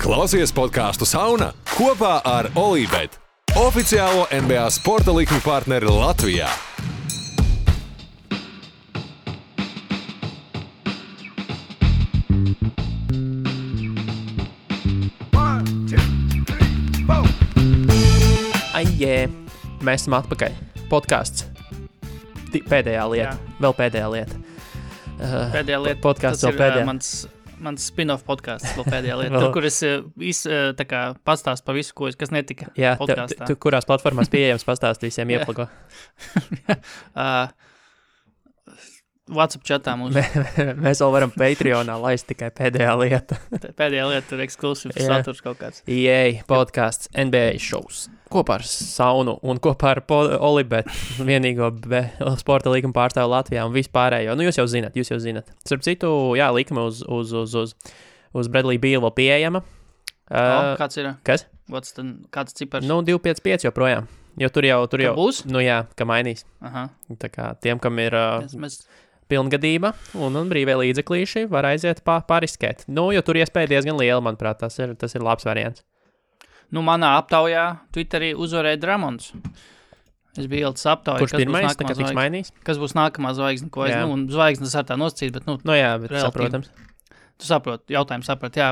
Klausies podcastu Sauna kopā ar Olībet, oficiālo NBA sporta likmi partneri Latvijā. Mēs esam atpakaļ. Podcasts. Pēdējā lieta. Jā. Vēl pēdējā lieta. Pēdējā lieta. Podcasts vēl pēdējā. Mans spin-off podcasts vēl pēdējā lieta, tur, kur es tā kā pastāstu pa visu, kas netika podkastā. Jā, kurās platformās pieejams pastāstu visiem ieplago. WhatsApp chatā mums. Mēs vēl varam Patreonā laist tikai pēdējā lieta. Pēdējā lieta, tur eksklusivs saturs kaut kāds. EA podcasts, NBA shows. Kopā ar Saunu un kopā ar Olībet, vienīgo sporta līkuma pārstāvu Latvijā un vispārējo. Nu, jūs jau zināt. Starp citu, jā, līkuma uz Bradley Beal vēl pieejama. Kāds ir? Kas? Kāds cipars? Nu, 255 joprojām. Jo tur jau būs? Nu jā, ka mainīs. Aha. Tā kā tiem, kam ir... pilngadība un brīvē līdzeklīši var aiziet pariskēt. Nu, jo tur iespēja diezgan liela, manuprāt, tas ir labs variants. Nu, manā aptaujā Twitterī uzvarēja Dramons. Es biju ilgs aptauju. Kurš pirmais? Tā kā tiks mainīs? Kas būs nākamā zvaigzne, ko es, un zvaigznes ar tā nosacīt, bet, bet saprotams. Tu saproti, jautājumu saproti,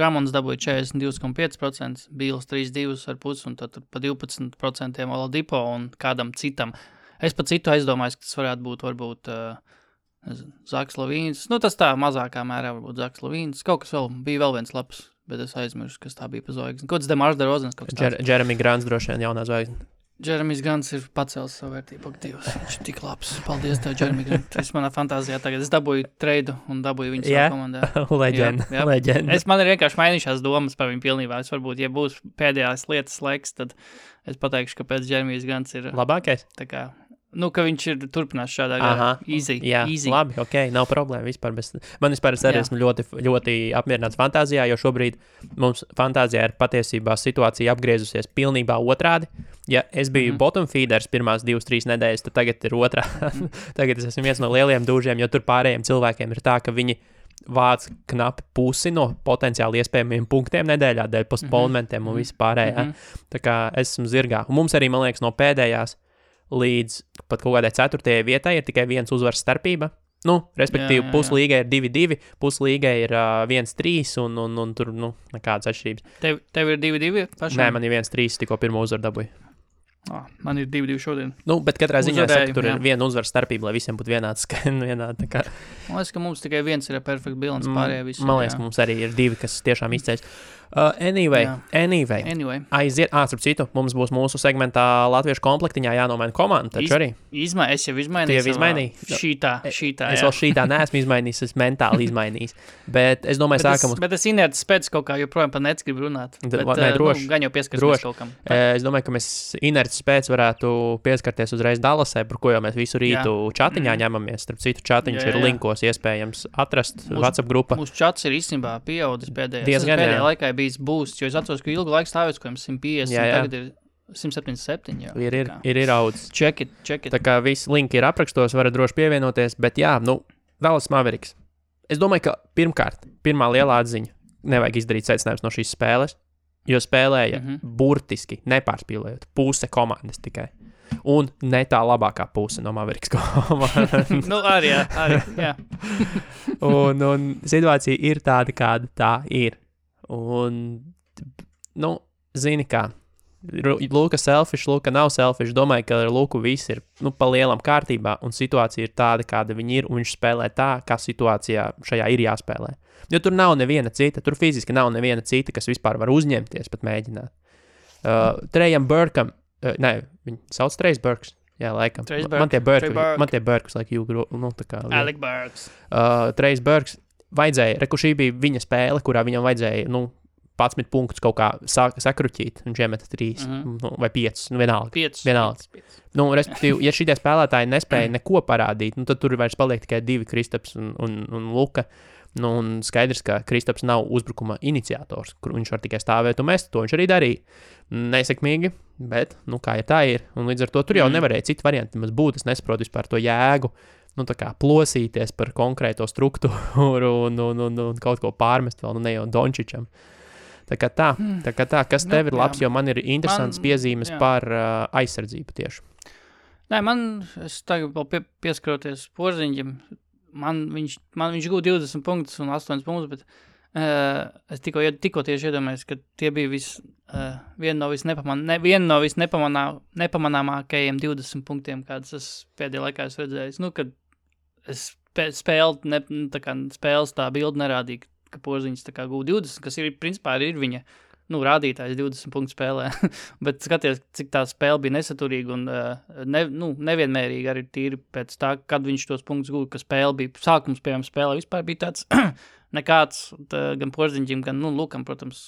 Dramons dabūja 42,5%, Bīls 32,5% un tad pa 12% Oladipo un kādam citam. Es pat citu aizdomājos, ka tas varētu būt varbūt Zaks Lavīns. Nu, tas tā mazākā mērā varbūt Zaks Lavīns. Kaut kas vēl bija vēl viens labs, bet es aizmiršu, kas tā bija pa zvaigzni. Kaut kas Demārs da Rodions kaut kas tāds. Jeremy Grants droši vien jaunā zvaigzni. Jeremy Grants ir pacēlis savu vērtību aktīvus. Viņš ir tik labs. Paldies tev, Jeremy Grant. Es manā fantāzijā tagad. Es dabūju treidu un dabūju viņu savā komandā. Leģenda. Man ir vienkārši mainījušās domas par viņu pilnībā. Es varbūt, ja būs pēdējās lietas laiks, tad es pateikšu, ka pēc Jeremy Grants ir labākais. Tā kā... Nu, ka viņš ir turpinās šādā gārā. Easy. Labi, ok, nav problēma vispār. Man vispār es arī esmu ļoti, ļoti apmierināts fantāzijā, jo šobrīd mums fantāzijā ir patiesībā situācija apgriezusies pilnībā otrādi. Ja es biju bottom feeders pirmās 2-3 nedēļas, tad tagad ir otrā. Tagad es esmu viens no lielajiem dūžiem, jo tur pārējiem cilvēkiem ir tā, ka viņi vāc knapi pusi no potenciāli iespējamiem punktiem nedēļā dēļ postponementiem un visu pārējā. Tā kā es esmu zirgā. Un mums arī, man liekas, no pēdējās līdz pat kaut kādai 4. vietai ir tikai viens uzvaras starpība. Nu, respektīvi, puslīgai ir 2-2, puslīgai ir 1-3 un tur, nu, nekādas atšķirības. Tev ir 2-2 pašam? Nē, man ir 1-3, tikko pirmo uzvaru dabūju. Man ir 2-2 šodien. Nu, bet katrā ziņā uzvarēju, tur ir viena uzvaras starpība, lai visiem būtu vienāds. Kā... Man liekas, ka mums tikai viens ir perfect balance pārējā visiem. Man liekas, ka mums arī ir 2, kas tiešām izceļas. Anyway, aiziet, starp citu, mums būs mūsu segmentā Latviešu komplektiņā jānomaina komanda, taču arī. Es jau izmainīju. Šītā. Es vēl šītā neesmu izmainījis, es mentāli izmainījis. Bet es domāju, bet es inerts pēc kaut kā, joprojām par Nets gribu runāt. Droši. Gan jau pieskarties kaut kam. Es domāju, ka mēs inerts pēc varētu pieskarties uzreiz Dallasē, par ko jau mēs visu rītu čatiņā ņemamies. Starp citu, čatiņš ir linkos iespējams atrast WhatsApp grupa. Mūsu čats ir īstenībā pieaudzis pēdējā bijis būsts, jo es atceros, ka ilgu laiku stāvēs, ko jums 150, tagad ir 177, jau. Ir audzis. Check it. Tā kā viss linki ir aprakstos, varat droši pievienoties, bet jā, nu, Dallas Mavericks. Es domāju, ka pirmā lielā atziņa nevajag izdarīt secinājums no šīs spēles, jo spēlēja burtiski, nepārspīlējot, puse komandas tikai. Un ne tā labākā puse no Mavericks komandas. arī, jā. un situācija ir tāda, kāda tā ir. Un, nu, zini kā, Luka selfish, Luka nav selfish, domāju, ka ar Luku viss ir, nu, pa lielam kārtībā, un situācija ir tāda, kāda viņa ir, un viņš spēlē tā, kā situācijā šajā ir jāspēlē. Jo tur nav neviena cita, tur fiziski nav neviena cita, kas vispār var uzņemties, pat mēģināt. Trejam Burkam, viņu sauc Trejs Burks. Jā, laikam. Man tie Burks, like you, nu, tā kā. Alec Burks. Trejs Burks. Vajadzēja, šī bija viņa spēle, kurā viņam vajadzēja, nu, 11 punktus kaut kā sakruķīt, un iemeta 3 vai 5, nu, vienalga. 5. Nu, respektīvi, ja šitie spēlētāji nespēja neko parādīt, nu, tad tur vairs paliek tikai 2 Kristaps un Luka, nu, un skaidrs, ka Kristaps nav uzbrukuma iniciators, kur viņš var tikai stāvēt un mest, to viņš arī darīja. Nesekmīgi, bet, nu, kā ja tā ir, un līdz ar to tur jau nevarēja citu variantu, bet būtu, es nesaprotu vispār to jēgu. nu, tā kā plosīties par konkrēto struktūru un kaut ko pārmest vēl, ne jau Dončičam. Tā kā tā, kas tev ir labs, jo man ir interesants piezīmes par aizsardzību tieši. Nē, es tagad vēl pieskaroties Porziņģim, man viņš gūd 20 punktus un 8 punktus, bet es tikko tieši iedomājos, ka tie bija viena no visnepamanāmākajiem 20 punktiem, kādas es pēdējā laikā esmu redzējis. Nu, kad es spēles tā bildi nerādīja, ka Porziņģis tā kā gūd 20, kas ir, principā ir viņa. Nu, rādītājs 20 punktu spēlē, bet skaties, cik tā spēle bija nesaturīga un nevienmērīga arī tīri pēc tā, kad viņš tos punktus gūja, ka spēle bija sākums, piemēram, spēlē vispār bija tāds nekāds, gan Porziņģim, gan, nu, Lukam, protams,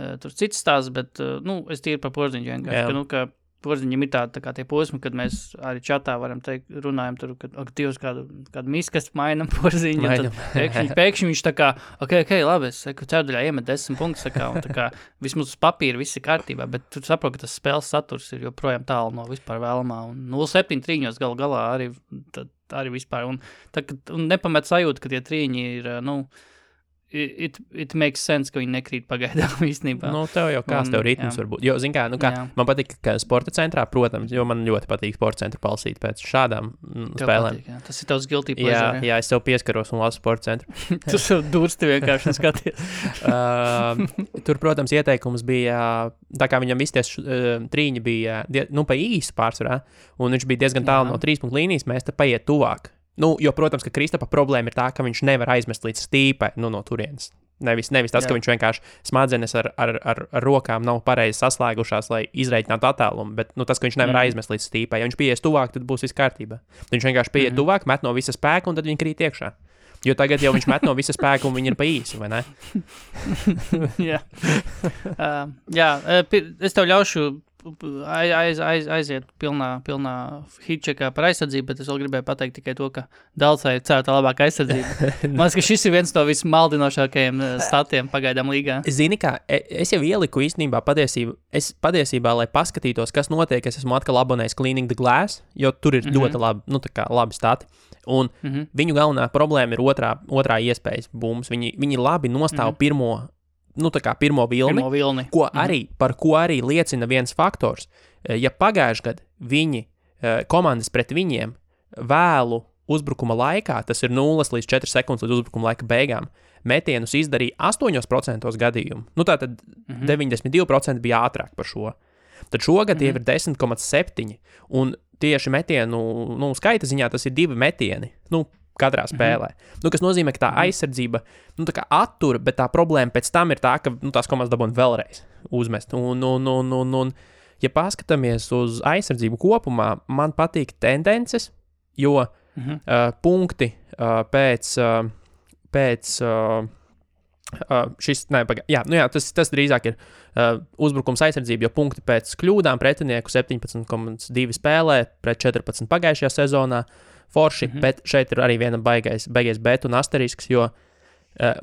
tur cits stāsts, bet, es tīri par Porziņģi vienkārši, ka Porziņģim ir tā kā tie posmi, kad mēs arī čatā varam teikt, runājam tur, kad aktīvs kādu miskas mainam Porziņģi, un tad pēkšņi viņš tā kā, ok, labi, es ceturdaļā iemet 10 punktus, un tā kā vismaz uz papīra viss ir kārtībā, bet tu saproti, ka tas spēles saturs ir joprojām tālu no vispār vēlamā, un 0-7 galā arī vispār, un nepamet sajūta, ka tie trīņi ir, It makes sense, ka viņi nekrīt pagaidām īstenībā. Nu, tev jau kāds tev ritms varbūt. Jo, zin kā, man patīk, ka sporta centrā, protams, jo man ļoti patīk sporta centra palsīt pēc šādām spēlēm. Patīk, jā. Tas ir tavs guilty pleasure. Jā, es tev pieskaros un lasu sporta centru. Tu sev dursti vienkārši skaties. Tur, protams, ieteikums bija, tā kā viņam visi trīņi bija, pa īsu pārsvarā, un viņš bija diezgan tālu no 3-punktu līnijas, mēs te paiet tuvāk. Jo, protams, ka Kristapa problēma ir tā, ka viņš nevar aizmest līdz stīpai, no turienes. Nevis tas, ka viņš vienkārši smadzenes ar rokām nav pareizi saslēgušās, lai izreikinātu attālumu, bet tas, ka viņš nevar aizmest līdz stīpai. Ja viņš pieies tuvāk, tad būs viss kārtībā. Viņš vienkārši pieies tuvāk, met no visa spēka un tad viņi krīt iekšā. Jo tagad jau viņš met no visa spēka un viņi ir pa īsi, vai ne? Es tev ļaušu aiziet pilnā hitčekā par aizsardzību, bet es vēl gribēju pateikt tikai to, ka Dallasai ir certa labāka aizsardzība. Man, ka šis ir viens no vismaldinošākajiem statiem pagaidām līgā. Zini kā, es jau ieliku īstenībā patiesībā, lai paskatītos, kas notiek, es esmu atkal abonējis Cleaning the Glass, jo tur ir ļoti labi, labi stati. Un viņu galvenā problēma ir otrā iespējas bums. Viņi labi nostāv pirmo vilni. Par ko arī liecina viens faktors. Ja pagājuši gadu viņi, komandas pret viņiem, vēlu uzbrukuma laikā, tas ir 0 līdz 4 sekundes līdz uzbrukuma laika beigām, metienus izdarīja 8% gadījumu. Tātad 92% bija ātrāk par šo. Tad šogad tie ir 10,7 un tieši metienu, skaita ziņā tas ir 2 metieni. Katrā spēlē. Kas nozīmē, ka tā aizsardzība, tā kā attur, bet tā problēma pēc tam ir tā, ka, tās komandas dabūna vēlreiz uzmest. Un ja paskatāmies uz aizsardzību kopumā, man patīk tendences, jo punkti tas drīzāk ir uzbrukums aizsardzība, jo punkti pēc kļūdām pretinieku 17,2 spēlē pret 14 pagājušajā sezonā, forši, bet šeit ir arī viena baigais bet un asterisks, jo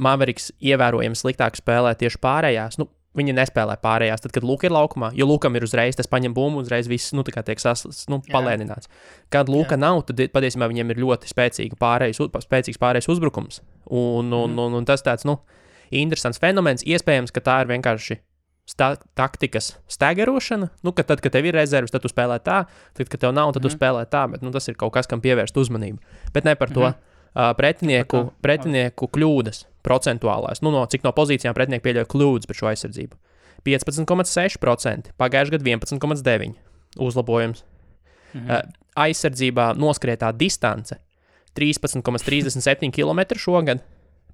Maveriks ievērojami sliktāk spēlē tieši pārējās, viņi nespēlē pārējās, tad, kad Luka ir laukumā, jo Lukam ir uzreiz, tas paņem bumbu, uzreiz viss, tiek palēnināts. Kad Luka nav, tad patiesībā viņiem ir ļoti spēcīgs pārējais uzbrukums, un tas tāds, interesants fenomens, iespējams, ka tā ir vienkārši taktikas stagarošana, kad tev ir rezerves, tad tu spēlē tā, tad, kad tev nav, tad tu spēlē tā, bet tas ir kaut kas, kam pievērst uzmanību. Bet ne par to pretinieku kļūdas procentuālās, cik no pozīcijām pretinieki pieļauj kļūdas par šo aizsardzību. 15,6%, pagājuši gadu 11,9 uzlabojums. Aizsardzībā noskrietā distance 13,37 km šogad,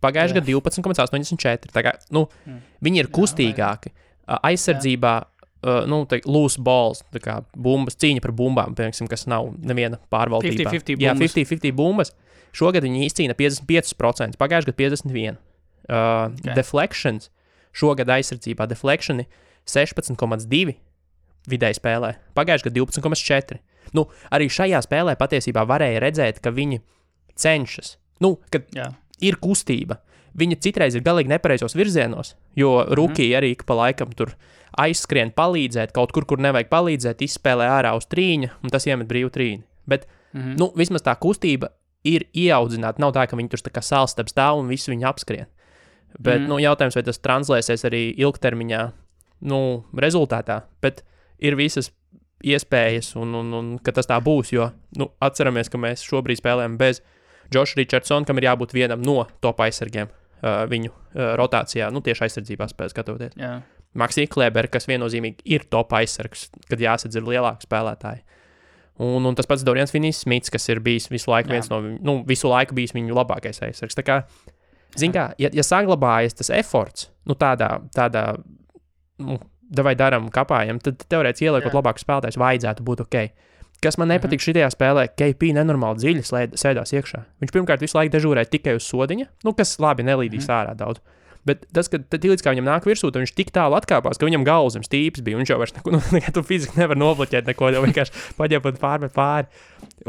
pagājuši gadu 12,84, tā kā, viņi ir kustīgāki. Aizsardzībā, loose balls, tā kā bumbas, cīņa par bumbām, piemēram, kas nav neviena pārvaldībā. 50-50 bumbas. Jā, 50-50 bumbas. Šogad viņi izcīna 55%, pagājuši gadu 51%. Deflections, šogad aizsardzībā deflectioni 16,2 vidēji spēlē, pagājuši gadu 12,4. Arī šajā spēlē patiesībā varēja redzēt, ka viņi cenšas. Ir kustība. Viņa citreiz ir galīgi nepareizos virzienos, jo rūkī arī pa laikam tur aizskrien palīdzēt, kaut kur, kur nevajag palīdzēt, izspēlē ārā uz trīņa, un tas iemet brīvu trīni. Bet, vismaz tā kustība ir ieaudzināti. Nav tā, ka viņi tur tā kā sāls starp stāv un visu viņu apskrien. Bet, nu, jautājums, vai tas translēsies arī ilgtermiņā, nu, rezultātā. Bet ir visas iespējas, un ka tas tā būs, jo, nu, atceramies, ka mēs šobrīd spēlējam bez Josh Richardsona, kam ir jābūt vienam no top aizsargiem viņu rotācijā, nu, tieši aizsardzībā spēlē skatoties. Jā. Maxi Kleber, kas viennozīmīgi ir top aizsargs, kad jāsadz ir lielāki spēlētāji. Un tas pats Dorians Finney-Smits, kas ir bijis visu laiku viens no, nu, visu laiku bijis viņu labākais aizsargs. Tā kā, zin kā, ja saglabājas tas efforts, nu, tādā, nu, davai daram kapājam, tad teorēts ieliekot labāku spēlētājs vajadzētu būt ok. Kas man nepatīk šitajā spēlē, KP nenormāli dziļi sēdās iekšā. Viņš pirmkārt visu laiku dežūrēja tikai uz sodiņa, nu, kas labi nelīdīs ārā daudz. Bet tas, ka līdz kā viņam nāk virsū, tad viņš tik tālu atkāpās, ka viņam galva zem stīpes bija, viņš jau vairs neko, tu fiziski nevar nobloķēt neko, jau vienkārši paģēpot pāri.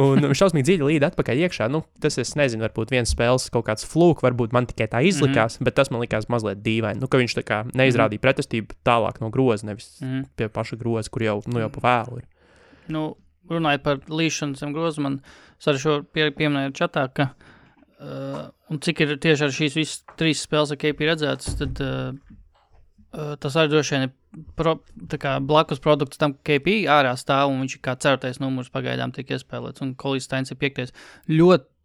Un šausmīgi dziļi līd atpakaļ iekšā, nu, tas es nezinu, varbūt viens spēles kaut kāds flūk, varbūt man tikai tā izlikās, bet tas man likās mazliet dīvaini, nu, ka viņš tā kā neizrādīja pretestību tālāk no groza, nevis pie paša groza, kur jau, nu, jau pa vēlu ir. Nu, runājot par līšanu zem grozu, man arī šo pieminēju čatā, ka un cik ir tieši ar šīs visas trīs spēles ar KP redzētas, tad tas arī droši vien ir blakus produkts tam, ka KP ārā stāv un viņš ir kā ceturtais numurs pagaidām tiek iespēlēts, un Kolis Steins ir piektais.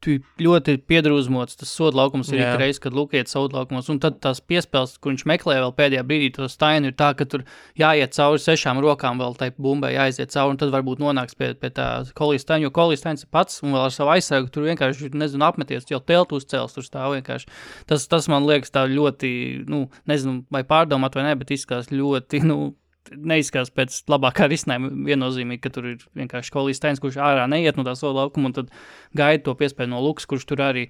Ļoti piedrūzmots, tas soda laukums ir ik reiz, kad Luka iet soda laukumos, un tad tās piespēles, kur viņš meklē vēl pēdējā brīdī to Steinu, ir tā, ka tur jāiet cauri sešām rokām vēl tai bumbai jāiziet cauri, un tad varbūt nonāks pie tā Kolis Steina, jo Kolis Steins ir pats, un vēl ar savu aizsargu tur vienkārši, nezinu, apmeties, jau teltu uzcēls, tur stāv vienkārši. Tas man liekas tā ļoti, nu, nezinu, vai pārdomāt vai ne, bet izskatās ļoti, nu, neizskatās pēc labākā risinājuma viennozīmīgi, ka tur ir vienkārši Kolis Steins, kurš ārā neiet no tā soda laukuma, un tad gaida to piespēju no Lukas, kurš tur arī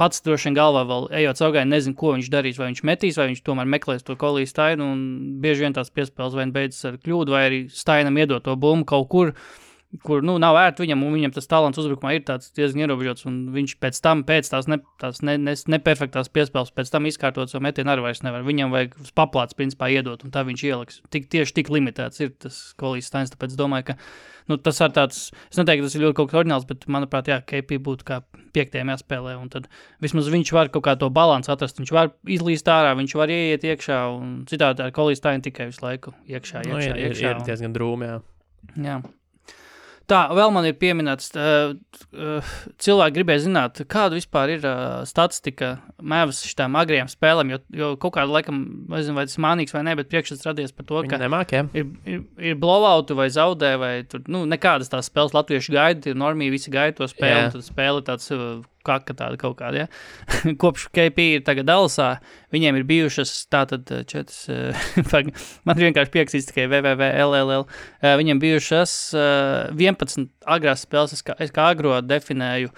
pats droši vien galvā vēl ejot saugai, nezinu, ko viņš darīs, vai viņš metīs, vai viņš tomēr meklēs to Kolis Steinu, un bieži vien tās piespēles vai beidzas ar kļūdu, vai arī Steinam iedot to bumbu kaut kur, nu, nav ērti viņam, un viņam tas talants uzbrukumā ir tāds diezgan ierobežots, un viņš pēc tās neperfektās piespēles pēc tam izkārtot savu metienu arī vairs nevar. Viņam vajag paplāts principā iedot, un tā viņš ieliks. Tieši tik limitēts ir tas Kolis Steins, tāpēc domāju, ka, nu, tas ar tāds, es neteiktu, tas ir ļoti kaut kas oriģināls, bet, manuprāt, jā, KP būtu kā piektējiem jāspēlē, un tad vismaz viņš var kaut kā to balansu atrast, viņš var izlīst ārā, viņš var ieiet iekšā, un citādi ar Kolis Steinu tikai visu laiku iekšā. Ir diezgan drūmi, jā. Tā, vēl man ir pieminēts, cilvēki gribēja zināt, kāda vispār ir statistika Mavs šitām agriem spēlēm, jo kaut kādu laikam, nezinu, vai tas mānīgs vai ne, bet priekšstats radies par to, ka ir blowoutu vai zaudē, vai tur, nu, nekādas tās spēles latviešu gaida, ir normīgi visi gaida to spēli, un tad spēle tāds kaka tāda kaut kāda, ja? Kopš KP ir tagad Dallasā, viņiem ir bijušas tātad man vienkārši piekstīs tikai www.lll, viņiem bijušas 11 agrās spēles, es kā agro definēju,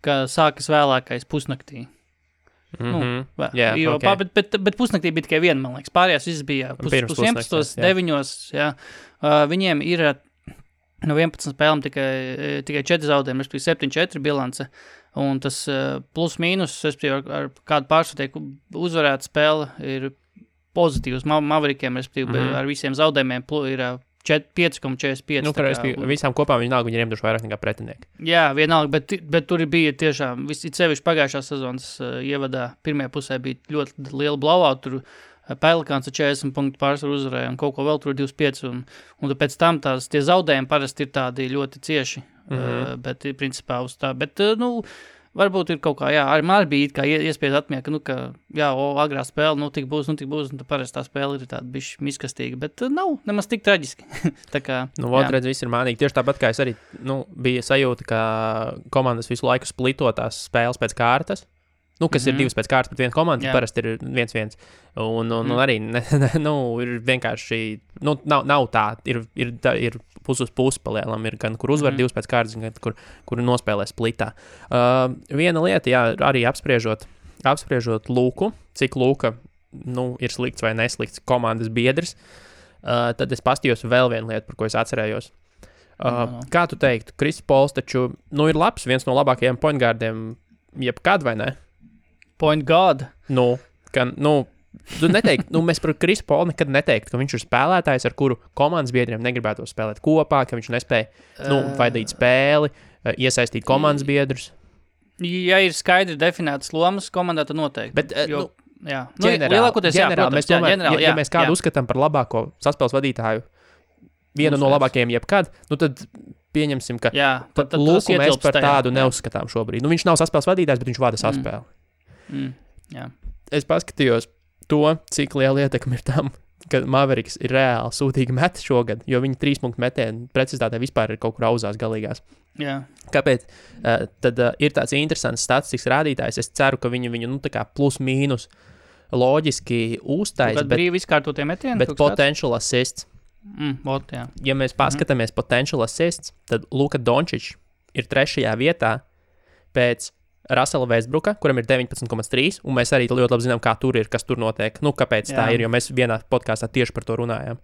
ka sākas vēlākais pusnaktī. Jo, bet pusnaktī bija tikai viena, man liekas, pārējās viss bija pus 11, 9, jā. Viņiem ir no 11 spēlēm tikai 4 zaudējumi, respektīvi 7-4 bilance, un tas plus mīnus, respektīvi ar kādu pārsvartieku uzvarētu spēle ir pozitīvs Maverikiem, respektīvi ar visiem zaudējumiem ir 5,45. Nu, kā visām kopām vienalga viņi ir iemduši vairāk nekā pretinieki. Jā, vienalga, bet tur bija tiešām, sevišķi pagājušā sezonas ievadā, pirmajā pusē bija ļoti liela blowout, tur Pelikāns ar 40 punktu pārsvaru uzvarēja un kaut ko vēl tur 25, un pēc tam tie zaudējumi parasti ir tādi ļoti cieši, bet principā uz tā, bet, nu, varbūt ir kaut kā, jā, arī man bija kā iespējas atmiekā, ka, nu, ka, jā, agrā spēle, nu, tik būs, un tad parasti tā spēle ir tāda bišķi miskastīga, bet nav nemaz tik traģiski, tā kā, nu, otredz, viss ir mānīgi, tieši tāpat kā es arī, nu, bija sajūta, ka komandas visu laiku splitotās spēles pēc kārtas, nu, kas ir divas pēc kārtas, bet viena komanda parasti ir 1-1. Un arī, nu, ir vienkārši, nu, nav tā, ir pus uz pusi palielam, ir gan, kur uzvar divas pēc kārtas, gan, kur nospēlē splitā. Viena lieta, jā, arī apspriežot Luku, cik Luka, nu, ir slikts vai neslikts komandas biedrs, tad es pastījos vēl vienu lietu, par ko es atcerējos. Kā tu teiktu, Chris Pauls taču, nu, ir labs, viens no labākajiem point guardiem jebkad, vai ne? Point guard. Nu, nu, mēs par Chris Paul nekad neteiktu, ka viņš ir spēlētājs, ar kuru komandas biedriem negribētu spēlēt kopā, ka viņš nespēja, nu, vadīt spēli, iesaistīt komandas biedrus. Ja ir skaidri definētas lomas komandā, tad noteikti. Bet, jo, jā. Ģenerāli, ja mēs kādu uzskatām par labāko saspēles vadītāju, vienu no labākajiem jebkad, nu tad pieņemsim, ka tad Luku mēs par tādu neuzskatām šobrīd. Nu viņš nav saspēles vadītājs, bet viņš vada saspēli. Es paskatījos to, cik liela ietekme ir tam, ka Maveriks ir reāli sūtīgi met šogad, jo viņi 3-punktu metēni precizitātē vispār ir kaut kur auzās galīgās. Jā. Kāpēc? Tad ir tāds interesants statistikas rādītājs. Es ceru, ka viņu nu tā kā plus-mīnus loģiski uztais, bet brīvi izkārtotie metieni, bet potential assists. Ja mēs paskatāmies potential assists, tad Luka Dončič ir 3. vietā pēc Russella Westbrooka, kuram ir 19,3, un mēs arī ļoti labi zinām, kā tur ir, kas tur notiek. Nu, kāpēc tā ir, jo mēs vienā podkāstā tieši par to runājām.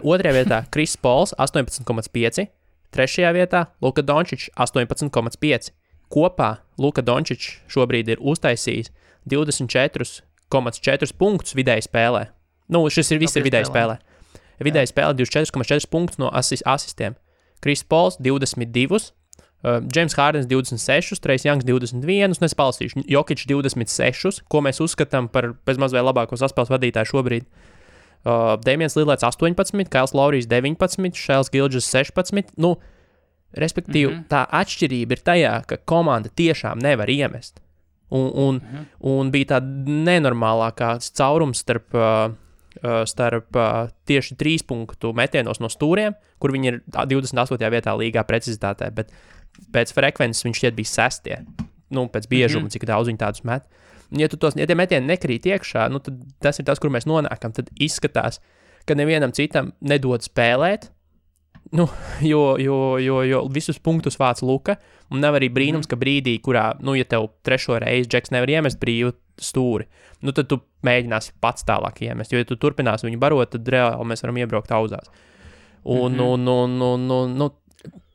2. vietā Chris Pauls 18,5, 3. vietā Luka Dončič 18,5. Kopā Luka Dončič šobrīd ir uztaisījis 24,4 punktus vidēji spēlē. Nu, šis ir viss ir vidēji spēlē. Vidēji spēlē 24,4 punktus no asistiem. Chris Pauls 22, James Hardens 26, Trace Youngs 21, un es palstīšu, Jokić 26, ko mēs uzskatām par bezmaz vai labāko saspēles vadītāju šobrīd. Damians Lillets 18, Kails Laurijs 19, Šēls Gildžas 16. Nu, respektīvi, tā atšķirība ir tajā, ka komanda tiešām nevar iemest. Un bija tā nenormālākā caurums starp tieši 3-punktu metienos no stūriem, kur viņi ir 28. vietā līgā precizitātē, bet pēc frekvences viņš šķiet bija 6. Nu, pēc biežuma, cik daudz viņi tādus met. Ja tie metieni nekrīt iekšā, nu, tad tas ir tas, kur mēs nonākam. Tad izskatās, ka nevienam citam nedod spēlēt, nu, jo visus punktus vāc Luka, un nav arī brīnums, ka brīdī, kurā, nu, ja tev 3. reizi Džeks nevar iemest brīvu stūri, nu, tad tu mēģināsi pats tālāk iemest, jo, ja tu turpināsi viņu barot, tad reāli mēs varam iebraukt auzās. Un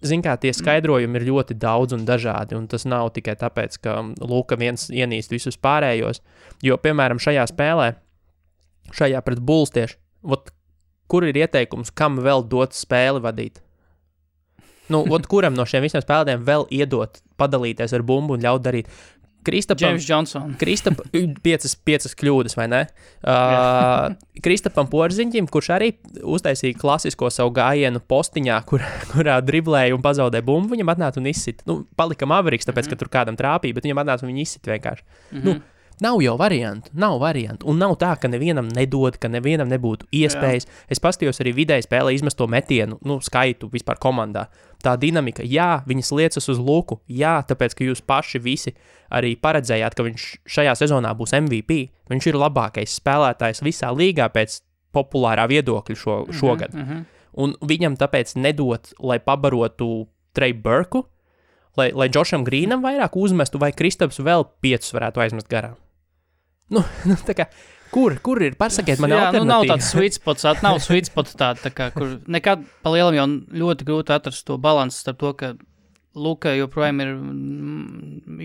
zin kā, tie skaidrojumi ir ļoti daudz un dažādi, un tas nav tikai tāpēc, ka Luka viens ienīst visus pārējos, jo, piemēram, šajā spēlē, šajā pret Bulls tieši, kur ir ieteikums, kam vēl dot spēli vadīt? Nu, kuram no šiem visiem spēlētājiem vēl iedot, padalīties ar bumbu un ļaut darīt? Kristapam, James Johnson. Kristapam, 5 kļūdas, vai ne? Kristapam Porziņģim, kurš arī uztaisīja klasisko savu gājienu postiņā, kurā driblēja un pazaudēja bumbu, viņam atnāca un izsit. Nu, palika Maveriks, tāpēc, ka tur kādam trāpīja, bet viņam atnāca un viņi izsit vienkārši. Nu, nav jau variantu, Un nav tā, ka nevienam nedod, ka nevienam nebūtu iespējas. Jā. Es pastījos arī vidēji spēlē izmesto metienu, nu, skaitu vispār komandā. Tā dinamika, jā, viņas liecas uz Luku, jā, tāpēc, ka jūs paši visi arī paredzējāt, ka viņš šajā sezonā būs MVP, viņš ir labākais spēlētājs visā līgā pēc populārā viedokļa šogad. Un viņam tāpēc nedot, lai pabarotu Trey Burku, lai Jošam Grīnam vairāk uzmestu, vai Kristaps vēl 5 varētu aizmest garām. Nu, tā kā... Kur ir? Pasakiet man alternatīvu. Nu, nav tāds sweet spots, nav sweet spots, kur nekad pa lielam jau ļoti grūti atrast to balansu starp to, ka Luka joprojām ir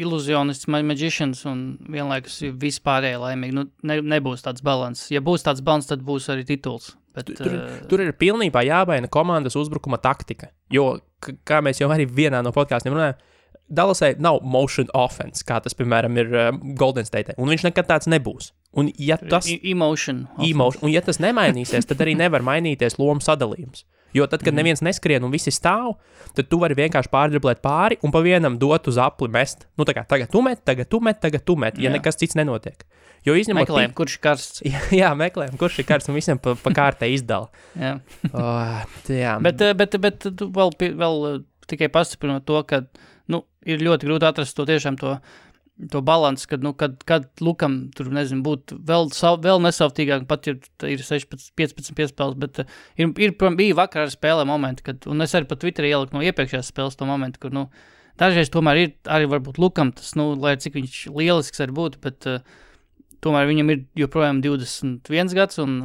iluzionists, magicians un vienlaikus vispārēji laimīgi. Nu, nebūs tāds balanss. Ja būs tāds balanss, tad būs arī tituls. Bet, tur ir pilnībā jābaina komandas uzbrukuma taktika, jo, kā mēs jau arī vienā no podkāstiem runājam, Dallasai nav motion offense, kā tas, piemēram, ir Golden State, un viņš nekad tāds nebūs. Un ja tas emotion, un ja tas nemainīsies, tad arī nevar mainīties lomu sadalījums. Jo tad, kad neviens neskrien un visi stāv, tad tu vari vienkārši pārdriblēt pāri un pa vienam dot uz apli mest. Nu tā kā tagad tu met, ja nekas cits nenotiek. Jo izņemot meklējam, kurš ir karsts. Jā, meklējam, kurš ir karsts un visiem pa kārtē izdala. Jā. Jā. Bet tu vēl tikai pastiprinot to, ka nu, ir ļoti grūti atrast to tiešām to balansu, kad Lukam tur, nezinu, būtu vēl nesavtīgāk, pat ir 15 piespēles, bet bija vakarā spēlē momenti, kad, un es arī pa Twitterī ieliku no iepriekšējās spēles to momentu, kur, nu, dažreiz tomēr ir arī varbūt Lukam tas, nu, lai cik viņš lielisks arī būtu, bet tomēr viņam ir joprojām 21 gads, un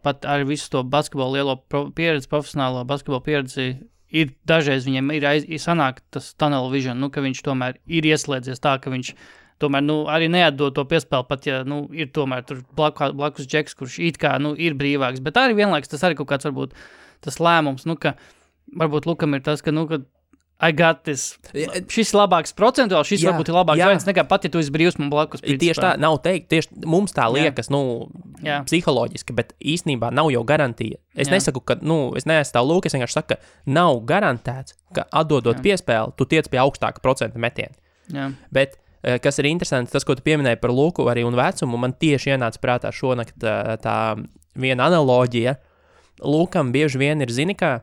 pat arī visu to basketbolu lielo pieredzi, profesionālo basketbolu pieredzi, ir dažreiz viņam ir sanāk tas tunnel vision, nu, ka viņš tomēr ir ieslēdzies tā, ka viņš tomēr, nu, arī neatdod to piespēli, pat, ja, nu, ir tomēr tur blakus Džeks, kurš it kā, nu, ir brīvāks, bet arī vienlaiks tas arī kaut kāds varbūt tas lēmums, nu, ka varbūt Lukam ir tas, ka, nu, ka I got this. Šis labāks procentuāli, šis varbūt ir labāks variants nekā pat, ja tu esi brīvs man blakus. Tieši tā, nav teikt, tieši mums tā liekas, psiholoģiski, bet īstenībā nav jau garantija. Es nesaku, ka, es neaizstāvu lūk, es vienkārši saku, ka nav garantēts, ka atdodot piespēli, tu tiec pie augstāka procenta metiena. Jā. Bet, kas ir interesanti, tas, ko tu pieminēji par lūku arī un vecumu, man tieši ienāca prātā šonakt tā viena analoģija. Lūkam bieži vien ir, zini, kā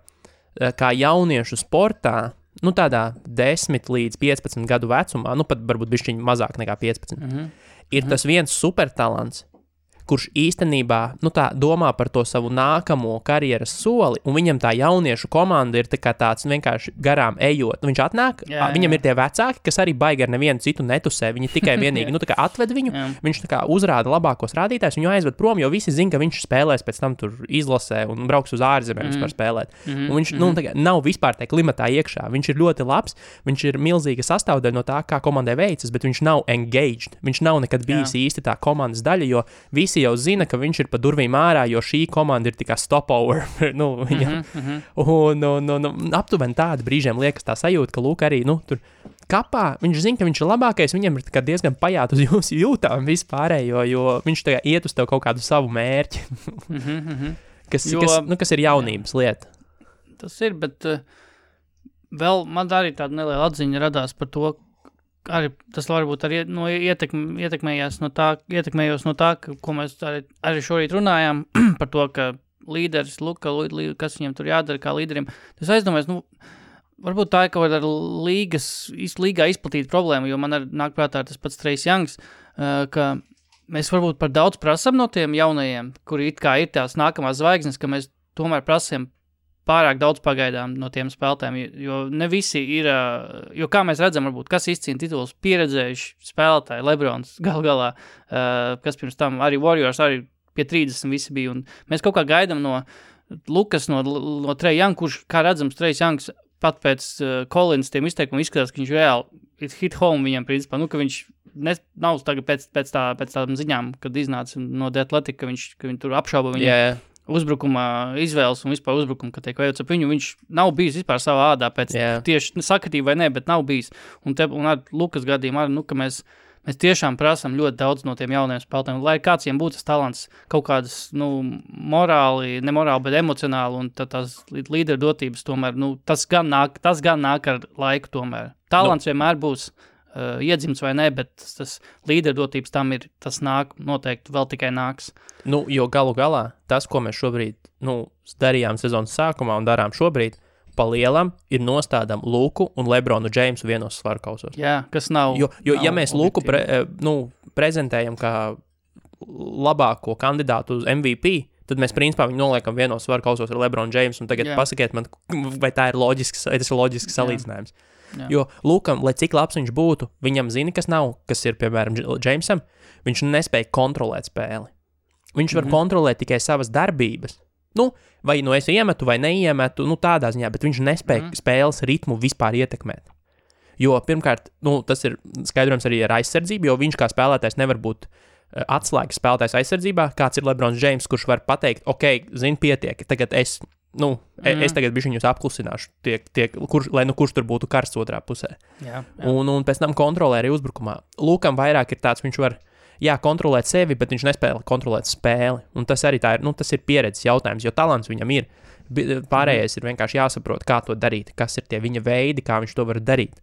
jauniešu sportā, tādā 10 līdz 15 gadu vecumā, pat varbūt bišķiņ mazāk nekā 15, ir tas viens supertalants, kurš īstenībā, domā par to savu nākamo karjeras soli, un viņam tā jauniešu komanda ir tāds vienkārši garām ejot. Viņš atnāk, viņam ir tie vecāki, kas arī baigi ar nevienu citu netusē, viņi tikai vienīgi, atved viņu, viņš uzrāda labākos rādītājus, viņu aizved prom, jo visi zin, ka viņš spēlēs pēc tam tur izlasē un brauks uz ārzemēm vispār spēlēt. Un viņš, nav vispār tajā klimatā iekšā, viņš ir ļoti labs, viņš ir milzīga sastāvdaļa no tā, kā komandai veicas, bet viņš nav engaged, viņš nav nekad bijis īsti tā komandas daļa, jo visi jau zina, ka viņš ir pa durvīm ārā, jo šī komanda ir tikai stopover. Aptuven tādu brīžiem liekas tā sajūta, ka Luka arī, tur kapā, viņš zina, ka viņš ir labākais, viņam ir diezgan pajāt uz jūsu jūtām vispārējo, jo viņš tagad iet uz tev kaut kādu savu mērķi, kas ir jaunības lieta. Tas ir, bet vēl man arī tāda neliela atziņa radās par to, arī tas varbūt arī ietekmējos no tā, ko mēs arī šorīt runājām par to, ka līderis, Luka, kas viņam tur jādara kā līderim. Es aizdomājos, varbūt tā ir kaut kādā līgā izplatīta problēma, jo man arī nāk prātā tas pats Trace Youngs, ka mēs varbūt par daudz prasam no tiem jaunajiem, kuri it kā ir tās nākamās zvaigznes, ka mēs tomēr prasam pārāk daudz pagaidām no tiem spēlētājiem, jo ne visi ir, jo kā mēs redzam, varbūt, kas izcīna titulus pieredzējuši spēlētāji, LeBrons galā, kas pirms tam arī Warriors, arī pie 30 visi bija, un mēs kaut kā gaidām no Lukas, no Trae Younga, kurš, kā redzams, Trae Youngs pat pēc Collins tiem izteikumiem izskatās, ka viņš reāli hit home viņam principā, ka viņš nav tagad pēc tādām ziņām, kad iznāca no The Athletic, ka viņš tur apšauba viņu. Yeah. Uzbrukuma izvēles un vispār uzbrukuma, ka tiek vajots ap viņu, viņš nav bijis vispār savā ādā pēc tieši sakatība vai ne, bet nav bijis. Un ar Lukas gadījumā, ka mēs tiešām prasam ļoti daudz no tiem jauniem spēlētājiem, lai kāds viņiem būtu tas talants kaut kādas, nemorāli, bet emocionāli, un tās līdera dotības tomēr, tas gan nāk ar laiku tomēr. Talants vienmēr būs iedzimts vai ne, bet tas līderdotības tam ir, tas nāk, noteikti vēl tikai nāks. Jo galu galā tas, ko mēs šobrīd, darījām sezonas sākumā un darām šobrīd, pa lielam ir nostādām Luku un Lebronu Džeimsu vienos svarkausos. Jā, kas nav. Jo ja mēs Luku prezentējam kā labāko kandidātu uz MVP, tad mēs principā viņu noliekam vienos svarkausos ar Lebronu Džeimsu, un tagad pasakiet man, vai tas ir loģisks salīdzinājums. Jā. Jo Lukam, lai cik labs viņš būtu, viņam zini, kas nav, kas ir, piemēram, Jamesam, viņš nespēja kontrolēt spēli. Viņš var kontrolēt tikai savas darbības. Vai es iemetu vai neiemetu, tādā ziņā, bet viņš nespēja spēles ritmu vispār ietekmēt. Jo, pirmkārt, tas ir skaidrojums arī ar aizsardzību, jo viņš kā spēlētājs nevar būt atslēgas spēlētājs aizsardzībā, kāds ir LeBrons James, kurš var pateikt, pietiek, tagad es... es tagad bišķiņus apklusināšu, kurš tur būtu karsts otrā pusē. Jā. Un pēc tam kontrolē arī uzbrukumā. Lukam vairāk ir tāds, viņš var, kontrolēt sevi, bet viņš nespēja kontrolēt spēli. Un tas arī tā ir, tas ir pieredzes jautājums, jo talants viņam ir. Pārējais ir vienkārši jāsaprot, kā to darīt, kas ir tie viņa veidi, kā viņš to var darīt.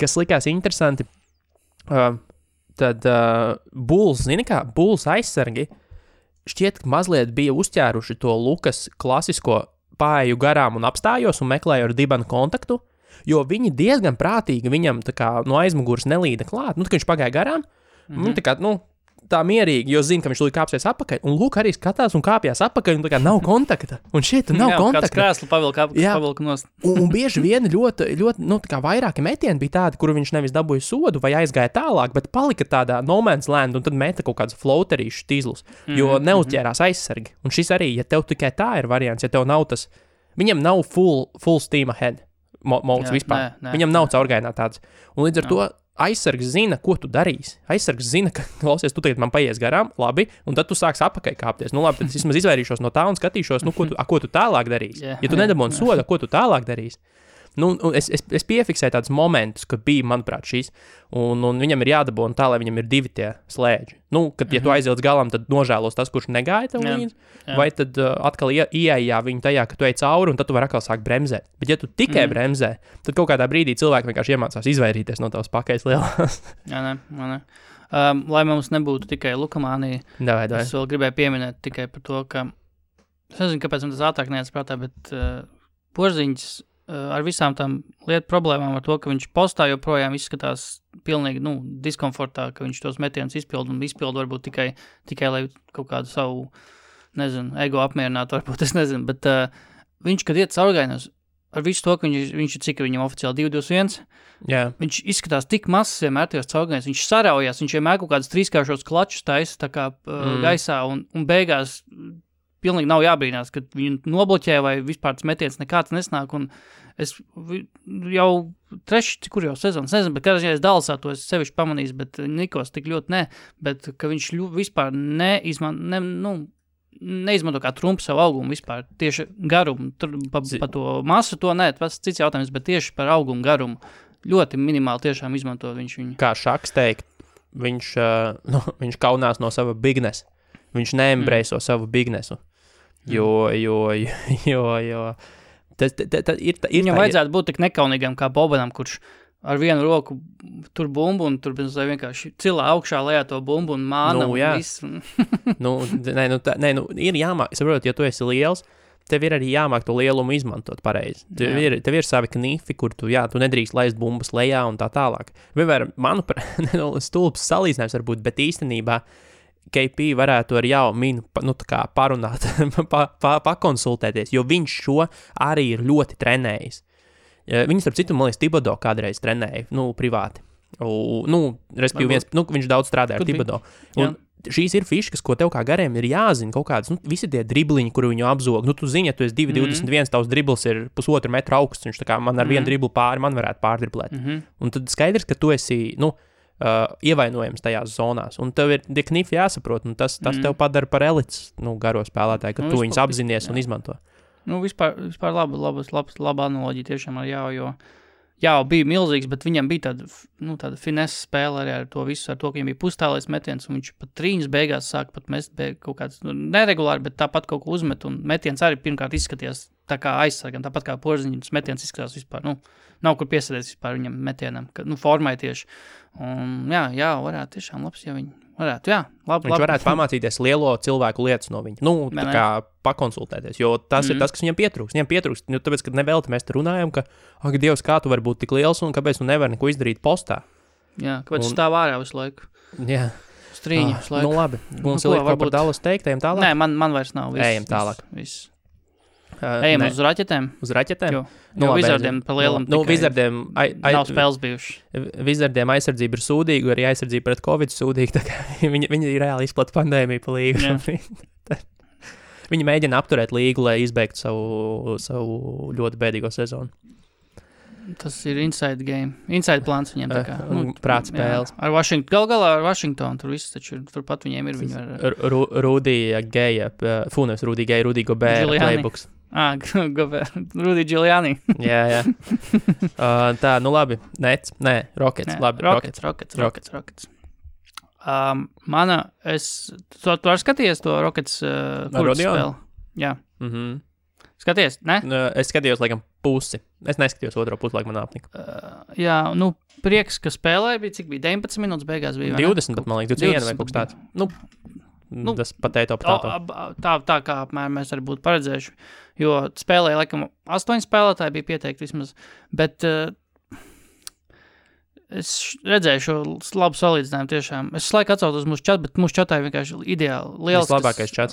Kas likās interesanti, tad Bulls, Bulls aizsargi, šķiet, ka mazliet bija uzķēruši to Lukas klasisko pāju garām un apstājos un meklēju ar dibanu kontaktu, jo viņi diezgan prātīgi viņam no aizmugures nelīda klāt, ka viņš pagāja garām, tā mierīgi, jo zina, ka viņš kāpsies apakaļ, un Luka arī skatās un kāpjās apakaļ, un nav kontakta, un šeit nav kontakta. Kāds krēslu pavilka nost. Un bieži vien ļoti, vairāki metieni bija tādi, kuru viņš nevis dabūja sodu vai aizgāja tālāk, bet palika tādā no man's land, un tad meta kaut kādus floaterīšu tīzlus, jo neuzķērās aizsargi. Un šis arī, ja tev tikai tā ir variants, ja tev nav tas, viņam nav full steam ahead modes vispār. Viņam nav caurgainā tāds. Un līdz ar to aizsargs zina, ko tu darīsi. Aizsargs zina, ka, klausies, tu tagad man paies garām, labi, un tad tu sāks apakai kāpties. Labi, tad es vismaz izvairīšos no tā un skatīšos, ko tu tālāk darīsi. Ja tu nedabūni soda, ko tu tālāk darīsi. Nu, es piefiksēju tādus momentus, kad bija, manuprāt, šīs, un viņam ir jādabū un tā, lai viņam ir divi tie slēdži. Nu, kad, ja tu aizilc galam, tad nožēlos tas, kurš negāja tev līdzi, vai tad atkal ieejā viņu tajā, ka tu ej cauri, un tad tu var atkal sākt bremzēt. Bet ja tu tikai bremzē, tad kaut kādā brīdī cilvēki vienkārši iemācās izvairīties no tavas pakaļas lielās. Jā, nē. Lai mums nebūtu tikai lukamānija, es vēl gribēju pieminēt tikai par to, ka es nezinu, kāpēc man tas ātrāk neies prātā, bet Porziņģis ar visām tām lietu problēmām, ar to, ka viņš postā joprojām izskatās pilnīgi, diskomfortā, ka viņš tos metienus izpildu un izpildu varbūt tikai lai kaut kādu savu, ego apmierinātu, bet viņš, kad iet caurgainos, ar visu to, ka viņš ir cik viņam oficiāli 2-2-1, viņš izskatās tik mazs vienmēr tajos caurgainos, viņš saraujās, viņš vienmēr kaut kādus trīskāršos klačus taisa tā kā gaisā un beigās pilnīgi nav jābrīnās, kad viņu nobloķē vai vispār tas metiens nekāds nesnāk, un es jau kur jau sezons, nezinu, bet kādā ziņā es Dallasā to es sevišķi pamanīju, bet Nikos tik ļoti ne, bet ka viņš vispār neizmanto kā trumpu savu augumu vispār, tieši garumu, pa to masu to nē, tas cits jautājums, bet tieši par augumu garumu ļoti minimāli tiešām izmanto viņš viņu. Kā šaks teikt, viņš kaunās no sava bignesa, viņš neembrēso savu bignesu. Jo. Tas ir viņam vajadzētu būt tik nekaunīgam kā Bobanam, kurš ar vienu roku tur bumbu un tur vienkārši cilā augšā lejā to bumbu un māna un viss. Ir jāmāk, saprot, ja tu esi liels, tev ir arī jāmāk to lielumu izmantot pareizi. Tev ir savi knifi, kur tu nedrīkst laist bumbas lejā un tā tālāk. Vienmēr, manuprāt, stulbs salīdzinājums varbūt, bet īstenībā KP varētu ar jau minu, parunāt, pakonsultēties, jo viņš šo arī ir ļoti trenējis. Viņas, starp citu, man liekas, Tibodo kādreiz trenēja, privāti. Viņš daudz strādāja ar Tibodo. Un šīs ir fiškas, ko tev kā gariem ir jāzina kaut kādas, visi tie dribliņi, kuru viņu apzog. Tu zini, ja tu esi 2,21, tavs driblis ir 1,5 metru augsts, viņš tā kā man ar vienu driblu pāri, man varētu pārdriblēt. Un tad skaidrs, ka tu esi, ievainojams tajās zonās, un tev ir tie knifi jāsaprot, un tas tev padara par elites garo spēlētāju, kad tu viņus apzinies un izmanto. Vispār laba analoģija tiešām ar jau bija milzīgs, bet viņam bija tāda finesse spēle arī ar to visu, ar to, ka viņam bija pustālais metiens, un viņš pat trīņas beigās sāk pat mest kaut kāds neregulāri, bet tāpat kaut ko uzmet, un metiens arī pirmkārt izskatījās tā kā aizsargam, tāpat kā Porziņģis metiens izskatās vispār, nav kur piesēdēties vispār viņam metienam, ka, formai tieši. Un jā, varētu tiešām labs, ja viņi varētu, labi. Viņš varētu pamācīties lielo cilvēku lietas no viņa, tā kā pakonsultēties, jo tas ir tas, kas viņam pietrūkst, tāpēc, kad nevēlti mēs te runājam, ka, Dievs, kā tu var būt tik liels un kāpēc tu nevar neko izdarīt postā. Jā, kāpēc stāv ārā visu laiku. Jā. Strīņu visu laiku. Labi, mums ir liek par Dallas teiktajiem tālāk. Nē, man vairs nav, viss. Ejam uz raķetēm? Uz raķetēm? Jo Wizardiem par lielam Wizardiem nav spēles bijuši. Wizardiem aizsardzība ir sūdīga, arī aizsardzība pret Covid sūdīga, tā kā viņi reāli izplata pandēmiju pa līgu. Viņi mēģina apturēt līgu, lai izbeigtu savu ļoti bēdīgo sezonu. Tas ir inside game, inside plans viņiem tā kā. Prāts spēles. Galā ar Washington, tur viss taču, turpat viņiem ir viņu ar... Rudī Gobert playbooks. Rudy Giuliani. jā. Tā, labi. Nets, nē, Rockets, labi. Rockets. Tu arī skatījies to Rockets kursu spēli? Jā. Skatījies, ne? Es skatījos, laikam, pusi. Es neskatījos otro pusi, laikam, man apnika. Prieks, ka spēlē bija, cik bija 19 minūtes beigās bija? 20, bet man liekas, 21 vai kaut kas tāds. Tas patēto tā kā apmēram mēs arī būtu paredzējuši, jo spēlē, laikam, 8 spēlētāji bija pieteikti vismaz, bet es redzēju šo labu salīdzinājumu tiešām. Es laiku atsautos mūsu čatu, bet mūsu čatā ir vienkārši ideāli liels.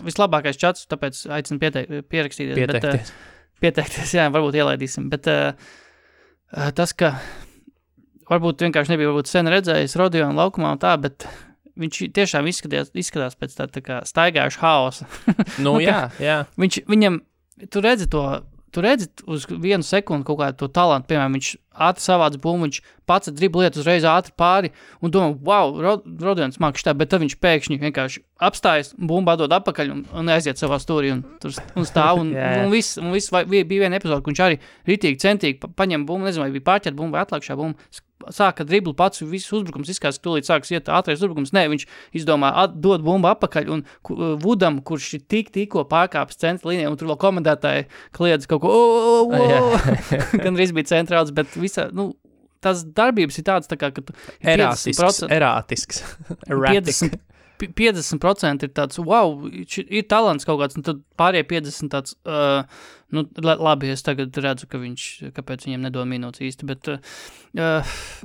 Vislabākais čats, tāpēc aicinu pieteikties, jā, varbūt ielaidīsim, bet tas, ka varbūt vienkārši nebija sen redzējis Rodionu laukumā un tā, bet... Viņš tiešām izskatās pēc tā kā staigājuša haosa. Viņam, tu redzi to Tu redzi uz vienu sekundi kaut kādu to talantu, piemēram, viņš ātri savāds bumbu, viņš pats dribl lietu uzreiz ātri pāri un domā, wow, Rodions māk šitā, bet tad viņš pēkšņi vienkārši apstājas, bumbu atdod atpakaļ un aiziet savā stūrī un stāv. Un, un viss bija viena epizoda, kur viņš arī ritīgi centīgi paņem bumbu, nezinu, vai bija pārķēt bumbu vai atlākšā bumbu, sāka driblu pats un viss uzbrukums izskās, tūlīt sākas iet ātrais uzbrukums. Nē, viņš izdomā dot bumbu apakaļ un Vudam, kurš ir tikko pārkāpis centra līnijā un tur vēl komandētāji kliedz kaut ko, gan arī bija centrāls, bet visā, tās darbības ir tādas tā kā, ka erātisks. 50% ir tāds, wow, ir talants kaut kāds, un tad pārējie 50 tāds, labi, es tagad redzu, ka kāpēc viņiem nedod minūtes īsti, bet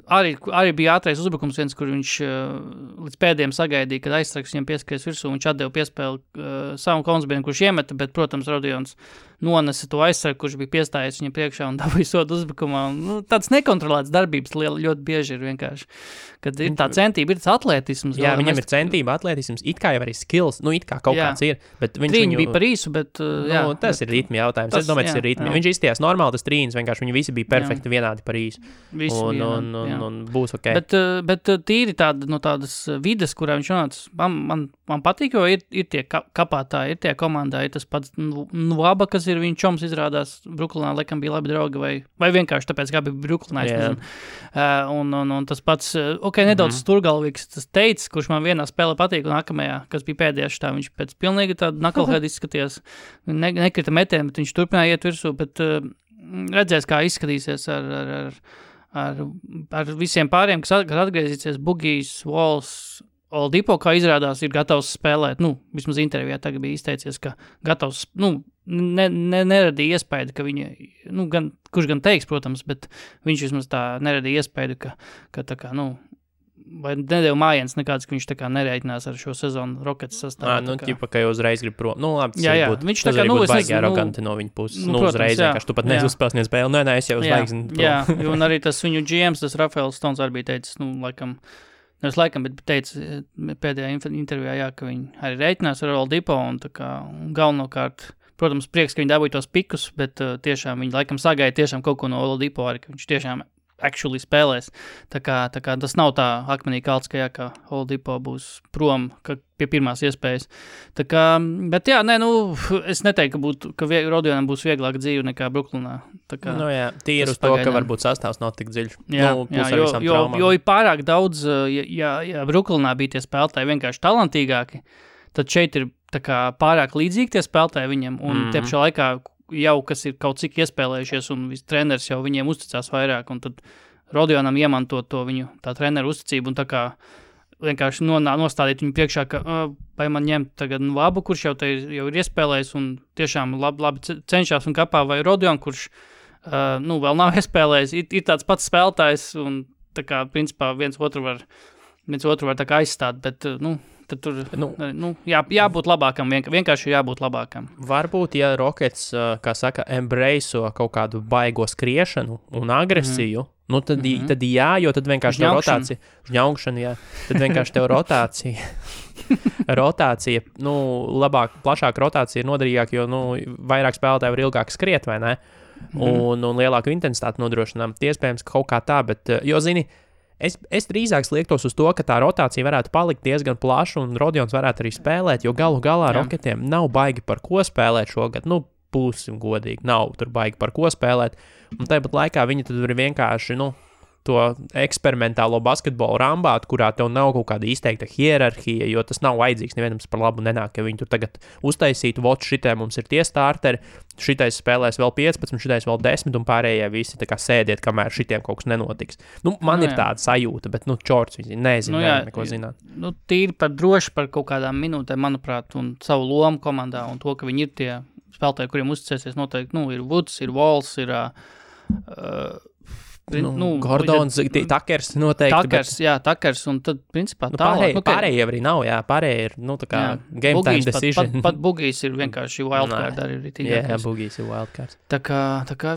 arī bija ātrais uzbrukums viens, kur viņš līdz pēdējiem sagaidīja, kad aizsargs viņam pieskaries virsū, viņš atdeva piespēli savam Konsbienam, kurš iemeta, bet, protams, Rodions nonesa to aizsargu, kurš bija piestājies viņam priekšā un dabūja sodu uzbrukumā. Tāds nekontrolēts darbības ļoti bieži ir vienkārši, kad ir tā centība, ir tas atlētisms. Jā, viņam ir centība, atlētisms, it kā jau arī skills, it kā kaut kāds ir, bet viņš viņu... bija par īsu, bet, jā, tas bet... ir ritmi jautājums. Tas, es domāju, tas ir ritmi. Viņš izstījās normāli tas trīnis, vienkārši viņi visi bija perfekti vienādi par īsu. Un būs ok. Bet tīri tāda, no tādas vides, kurā viņš nonāca, man patīk, jo ir tie kapātāji, ir tie komandā, ir tas pats Nvaba, kas ir viņa čoms izrādās Bruklinā, laikam bija labi draugi, vai vienkārši tāpēc, kā bija Bruklinā, es nezinu. Un tas pats, nedaudz sturgalvīgs, tas teicis, kurš man vienā spēlē patīk un nākamajā, kas bija pēdējā šitā, viņš pēc pilnīgi tādu knucklehead izskaties, nekrita metēm, bet viņš turpināja iet virsū, bet redzēs, kā izskatīsies ar visiem pāriem, kas atgriezīsies, Bugijs, Walls, Oladipo, kā izrādās, ir gatavs spēlēt, vismaz intervijā tagad bija izteicies, ka gatavs, neradīja iespēju, ka viņa, kurš gan teiks, protams, bet viņš vismaz tā neradīja iespēju, ka tā kā, vai nedēļu mājienas nekāds, ka viņš tā kā nereiķinās ar šo sezonu Rockets sastāvā. Ķipa, ka jau uzreiz grib prom. Labi, tas arī būtu baigi aroganti no viņa puses. Protams, uzreiz, vienkārši tu pat neuzspēlēs spēli. Nē, es jau uzlaiksim prom. Jā, un arī tas viņu GMs, tas Rafaels Stons arī bija teicis, bet teica pēdējā intervijā, ka viņi arī reiķinās ar Oladipo un tā kā galvenokārt. Protams, prieks, ka viņi dabūja tos pikus, bet tiešām viņi laikam sagaida tiešām kaut ko no Oladipo arī, ka viņš tiešām actually spēlēs. Tā kā tas nav tā akmenī kalts, ka jā, ka Oladipo būs prom, ka pie pirmās iespējas. Tā kā, bet jā, es neteiktu, ka Rodionam būs vieglāk dzīve nekā Bruklinā. Tā kā, tīri uz to, ka varbūt sastāvs nav tik dziļš. Jo ir pārāk daudz, ja Bruklinā bija tie spēlētāji vienkārši talantīgāki, tad šeit ir tā kā pārāk līdzīgi tie spēlētāji viņam, un tie pašā laikā jau, kas ir kaut cik iespēlējušies, un treneris jau viņiem uzticās vairāk, un tad Rodionam iemantot to viņu, tā treneru uzticību, un tā kā vienkārši nostādīt viņu priekšā, ka vai man ņemt tagad Nvabu, kurš jau ir iespēlējis, un tiešām labi cenšās un kapā, vai Rodion, kurš vēl nav iespēlējis, ir tāds pats spēlētājs, un tā kā principā viens otru var tā kā aizstāt, bet, tad tur, jābūt labākam, vienkārši jābūt labākam. Varbūt, ja Rockets, kā saka, embraceo kaut kādu baigo skriešanu un agresiju, tad jā, jo tad vienkārši tev rotācija... Žņaugšana, jā. Tad vienkārši tev rotācija... rotācija, labāk, plašāk rotācija ir noderīgāk, jo, vairāk spēlētāji var ilgāk skriet, vai ne? Un lielāku intensitāti nodrošinām. Iespējams, ka kaut kā tā, bet, jo, zini, Es drīzāk liektos uz to, ka tā rotācija varētu palikt diezgan plaša un Rodions varētu arī spēlēt, jo galu galā Rocketiem nav baigi par ko spēlēt šogad. Būsim godīgi, nav tur baigi par ko spēlēt. Un tāpat laikā viņi tad var vienkārši, to eksperimentālo basketbolu rambāt, kurā tev nav kaut kāda izteikta hierarhija, jo tas nav vajadzīgs, nevienam par labu nenāk, ja viņi tur tagad uztaisītu, šitai mums ir tie starteri, šitais spēlēs vēl 15, šitais vēl 10, un pārējie visi tā kā sēdiet, kamēr šitiem kaut kas nenotiks. Man ir tāda sajūta, bet, čorts viņi nezinu, neko zināt. Tīri par droši par kaut kādām minūtēm, manuprāt, un savu lomu komandā, un to, ka viņi ir tie spēlētāji, kuriem uzticēsies noteikti, ir Woods, ir Walls, ir... Gordons, Takers noteikti. Takers, bet... jā, Takers, un tad, principā, tālāk. Pārējie arī nav, jā, pārējie ir, game Bugijs, time decision. Pat Bugijs ir vienkārši wildcard, arī ir tīgākais. Jā, Bugijs ir wildcard. Tā kā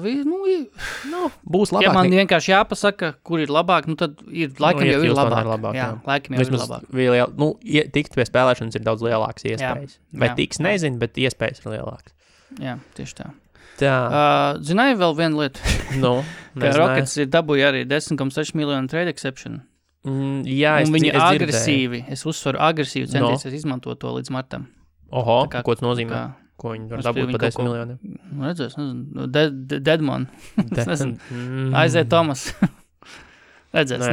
būs labāk. Ja man vienkārši jāpasaka, kur ir labāk, tad ir, laikam jau ir labāk. Jā, laikam jau ir labāk. Tikt pie spēlēšanas ir daudz lielāks iespējas. Vai tiks, nezinu, bet iespējas ir lielāks. Jā, tieši tā. Zināju vēl vienu lietu, ka Rockets ir dabūja arī 10,6 miljonu trade exception. Jā, un viņi agresīvi, es uzsvaru agresīvi centīsies izmantot to līdz martam. Oho, kā, ko tas nozīmē? Kā, ko viņi var dabūt pa 10 miljoniem? Redzēs, nezinu, Deadman. Aizē Tomas. Redzēs,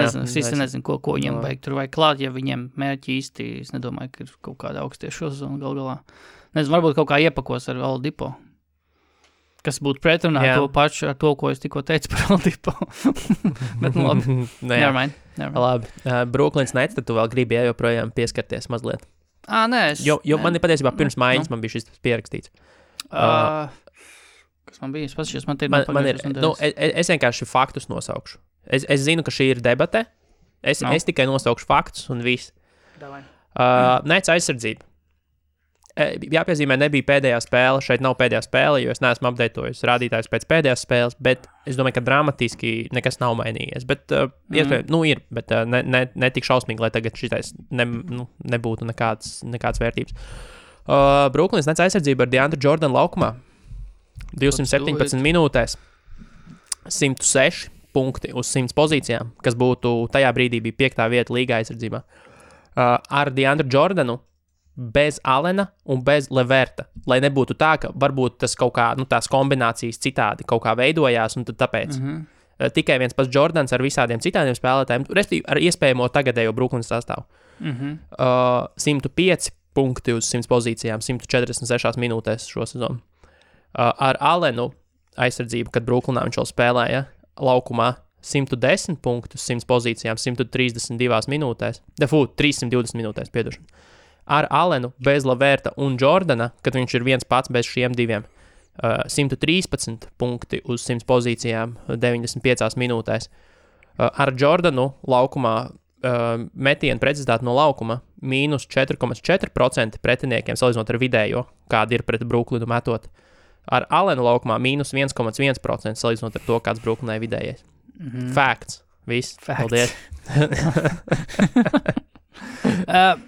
nezinu, ko viņiem vajag tur vai klāt, ja viņiem mērķi īsti, es nedomāju, ka ir kaut kāda augstiešu uzvana galā. Nezinu, varbūt kaut kā iepakos ar Oladipo. Kas būtu pretrunā to pašu ar to, ko es tikko teicu par Oladipo. Bet nu labi, never mind. Labi, Bruklins Nets, tad tu vēl gribi joprojām pieskarties mazliet. Nē. Man ir patiesībā pirms maiņas man bija šis pierakstīts. Kas man bija? Es vienkārši faktus nosaukšu. Es zinu, ka šī ir debate. Es tikai nosaukšu faktus un viss. Nets aizsardzība. Jāpiezīmē, nebija pēdējā spēle, šeit nav pēdējā spēle, jo es neesmu updatojis rādītājus pēc pēdējās spēles, bet es domāju, ka dramatiski nekas nav mainījies, bet ir, bet ne tik šausmīgi, lai tagad šitais nebūtu nekāds vērtības. Bruklins Nets aizsardzība ar Deandru Jordanu laukumā, 217 minūtēs, 106 punkti uz 100 pozīcijām, kas būtu tajā brīdī bija 5. vieta līgā aizsardzībā. Ar Deandru Jordanu bez Allena un bez Leverta, lai nebūtu tā, ka varbūt tas kaut kā, tās kombinācijas citādi kaut kā veidojās, un tad tāpēc. Mm-hmm. Tikai viens pats Jordans ar visādiem citādiem spēlētājiem, restīvi ar iespējamo tagadējo Bruklins sastāvu. Mm-hmm. 105 punkti uz 100 pozīcijām, 146 minūtēs šo sezonu. Ar Allenu aizsardzību, kad Bruklinā viņš vēl spēlēja laukumā, 110 punktus 100 pozīcijām, 132 minūtēs. 320 minūtēs, piedošana. Ar Allenu, bez Leverta un Jordana, kad viņš ir viens pats bez šiem diviem, 113 punkti uz 100 pozīcijām 95 minūtēs. Ar Jordanu laukumā metienu precizitāti no laukuma mīnus 4,4% pretiniekiem, salīdzinot ar vidējo, kāda ir pret Bruklinu metot. Ar Allenu laukumā mīnus 1,1%, salīdzinot ar to, kāds Bruklinai vidējais. Mm-hmm. Fakts. Viss. Paldies.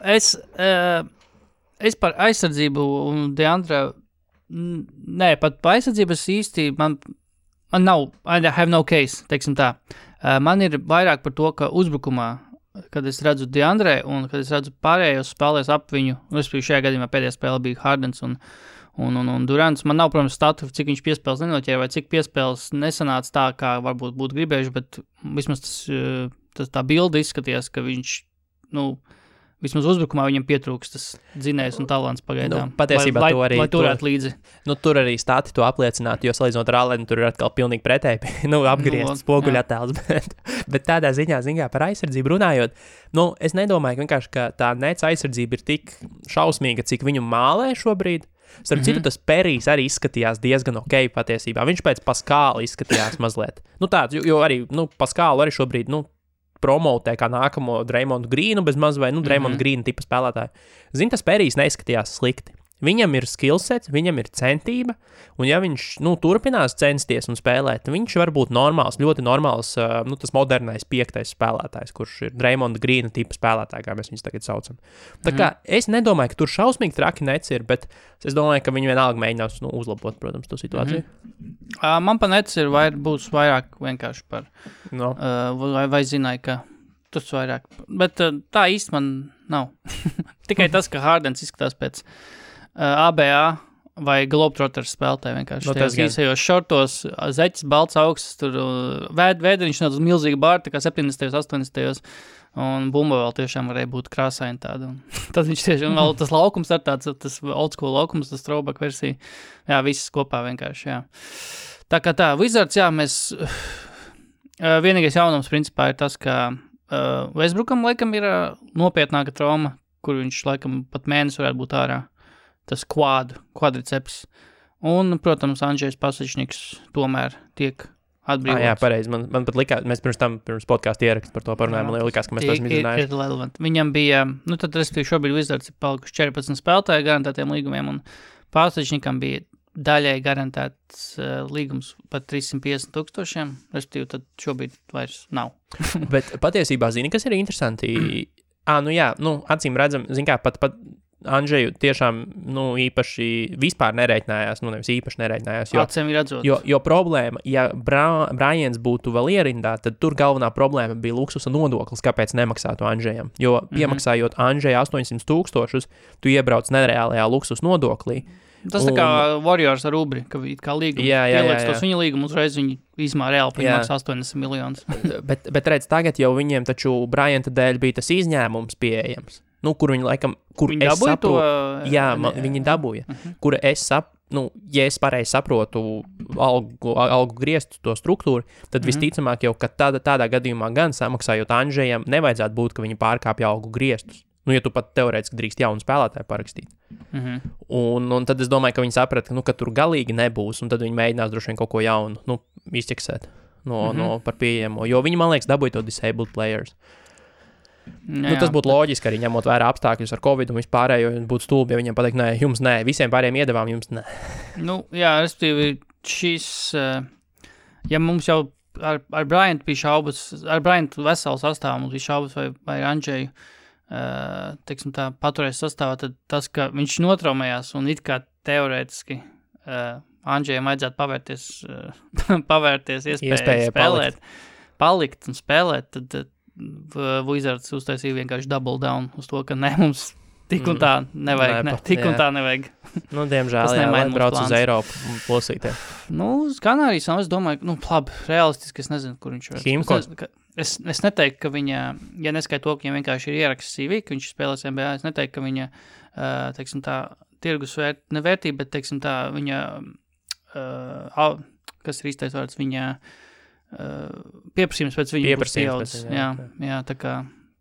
Es par aizsardzību un Deandra par aizsardzību es īsti man nav, I have no case, teiksim tā. Man ir vairāk par to, ka uzbrukumā, kad es redzu Deandrē un kad es redzu pārējos spēlēs ap viņu, šajā gadījumā pēdējā spēle bija Hardens un Durants, man nav, protams, statu, cik viņš piespēles nenoķēra vai cik piespēles nesanāca tā, kā varbūt būtu gribējuši, bet vismaz tas tā bilde izskatījās, ka viņš vismaz uzbrukumā viņam pietrūkst tas dzinējs un talants pagaidām. Patiesībā to arī... Lai turētu līdzi. Tur arī stāti to apliecinātu, jo salīdzinot ar Allenu, tur ir atkal pilnīgi pretēji, apgrieztas spoguļa attēls, bet tādā ziņā par aizsardzību runājot, es nedomāju vienkārši, ka tā Nets aizsardzība ir tik šausmīga, cik viņu mālē šobrīd. Starp citu, tas Perijs arī izskatījās diezgan okei patiesībā. Viņš pēc Paskāla izskatījās mazliet. Tāds, jo arī, Paskālu arī šobrīd, promotē kā nākamo Draymond Greenu bez maz vai, Draymond Greenu tipa spēlētāju. Zini, tas Perijs neizskatījās slikti. Viņam ir skillsets, viņam ir centība, un ja viņš, turpinās censties un spēlēt, viņš var būt normāls, ļoti normāls, tas modernais piektais spēlētājs, kurš ir Draymond Greenu tipa spēlētāja, kā mēs viņus tagad saucam. Tā kā es nedomāju, ka tur šausmīgi traki Nets ir, bet es domāju, ka viņi vienalga mēģinās, uzlabot, protams, to situāciju. Man pa Nets ir būs vairāk vienkārši par, vai zināju, ka tas vairāk, bet tā īsti man nav. Tikai tas, ka Hardens izskatās pēc ABA vai Globetrotters spēlētāji vienkārši. Tajos īsajos šortos, zeķis, balts, augsts, tur vēdriņš uz milzīgu bāru, tā kā 70. 80. Un bumba vēl tiešām varēja būt krāsaini tāda. Tad viņš tiešām vēl tas laukums ar tāds, tas old school laukums, tas throwback versija. Jā, viss kopā vienkārši, jā. Tā kā tā, Wizards, jā, mēs... Vienīgais jaunums principā ir tas, ka Westbrookam laikam ir nopietnāka trauma, kur viņš laikam pat mēnesi varētu būt ārā. Tas kvadriceps. Un, protams, Andžejs Pasečniks tomēr tiek atbrīvots. Jā, pareizi. Man pat likās, mēs pirms podkāsta ierakstu par to parunājām, man likās, ka mēs esam izrunājuši. Viņam bija, tad respektīvi šobrīd Wizards ir palikuši 14 spēlētāju garantētiem līgumiem, un Pasečnikam bija daļai garantēts līgums par 350,000, respektīvi tad šobrīd vairs nav. Bet patiesībā, zini, kas ir interesanti? Acīm redzam, zini kā, pat Andžeju tiešām, nu, īpaši vispār nereiķinājās, nu, nevis īpaši nereiķinājās, jo, acem redzot. Jo problēma, ja Brajans būtu vēl ierindā, tad tur galvenā problēma bija luksusa nodoklis, kāpēc nemaksātu Andžejam, jo piemaksājot Andžeju 800 000, tu iebrauc nereālajā luksusa nodoklī. Tas tā kā Warriors ar Ubri, ka līgums pieliks tos viņa līgumu, uzreiz viņi izmā reāli piemaks 80 miljonus. bet redz, tagad jau viņiem taču Brajanta dēļ bija tas izņēmums pieejams, nu, kur viņi laikam, kur viņi es saprotu, viņi dabūja, kur es saprotu, nu, ja es pareizi saprotu algu griestu to struktūru, tad visticamāk jau, ka tādā gadījumā gan samaksājot Andžejam, nevajadzētu būt, ka viņi pārkāpja algu griestus. Nu, ja tu pat teorētiski drīkst jaunu spēlētāju parakstīt. Un tad es domāju, ka viņi saprata, ka, nu, ka tur galīgi nebūs, un tad viņi mēģinās droši vien kaut ko jaunu, nu, izķeksēt no par pieejamo, jo viņi, man liekas, dabūja to disabled players. Nu, tas būtu loģiski arī ņemot vērā apstākļus ar Covid un vispārējo, būtu stulbi, ja viņiem pateikt, nē, jums nē, visiem pārējiem iedevām jums nē. Nu, jā, respektīvi, šis, ja mums jau ar Bryantu bija šaubas, ar Bryantu veselu sastāvu mums bija šaubas vai Andžeju, teiksim tā, paturēs sastāvā, tad tas, ka viņš notraumējās un it kā teorētiski Andžejam vajadzētu pavērties iespēju spēlēt, palikt un spēlēt, tad Wizards uztaisīja vienkārši double down uz to, ka ne, mums tik un tā nevajag, un tā nevajag. Nu, diemžēl, jā, lai brauc uz Eiropu un plosītē. Nu, uz Kanārīsām es domāju, nu, labi, realistiski es nezinu, kur viņš var. Es neteiktu, ka viņa, ja neskait to, ka viņam vienkārši ir ieraksts CV, ka viņš spēlēs NBA, es neteiktu, ka viņa, teiksim tā, tirgus nevērtība, bet, teiksim tā, viņa, kas ir īstais vārds, viņa pieprasījums pēc viņa būs pieaudzis. Jā, tā kā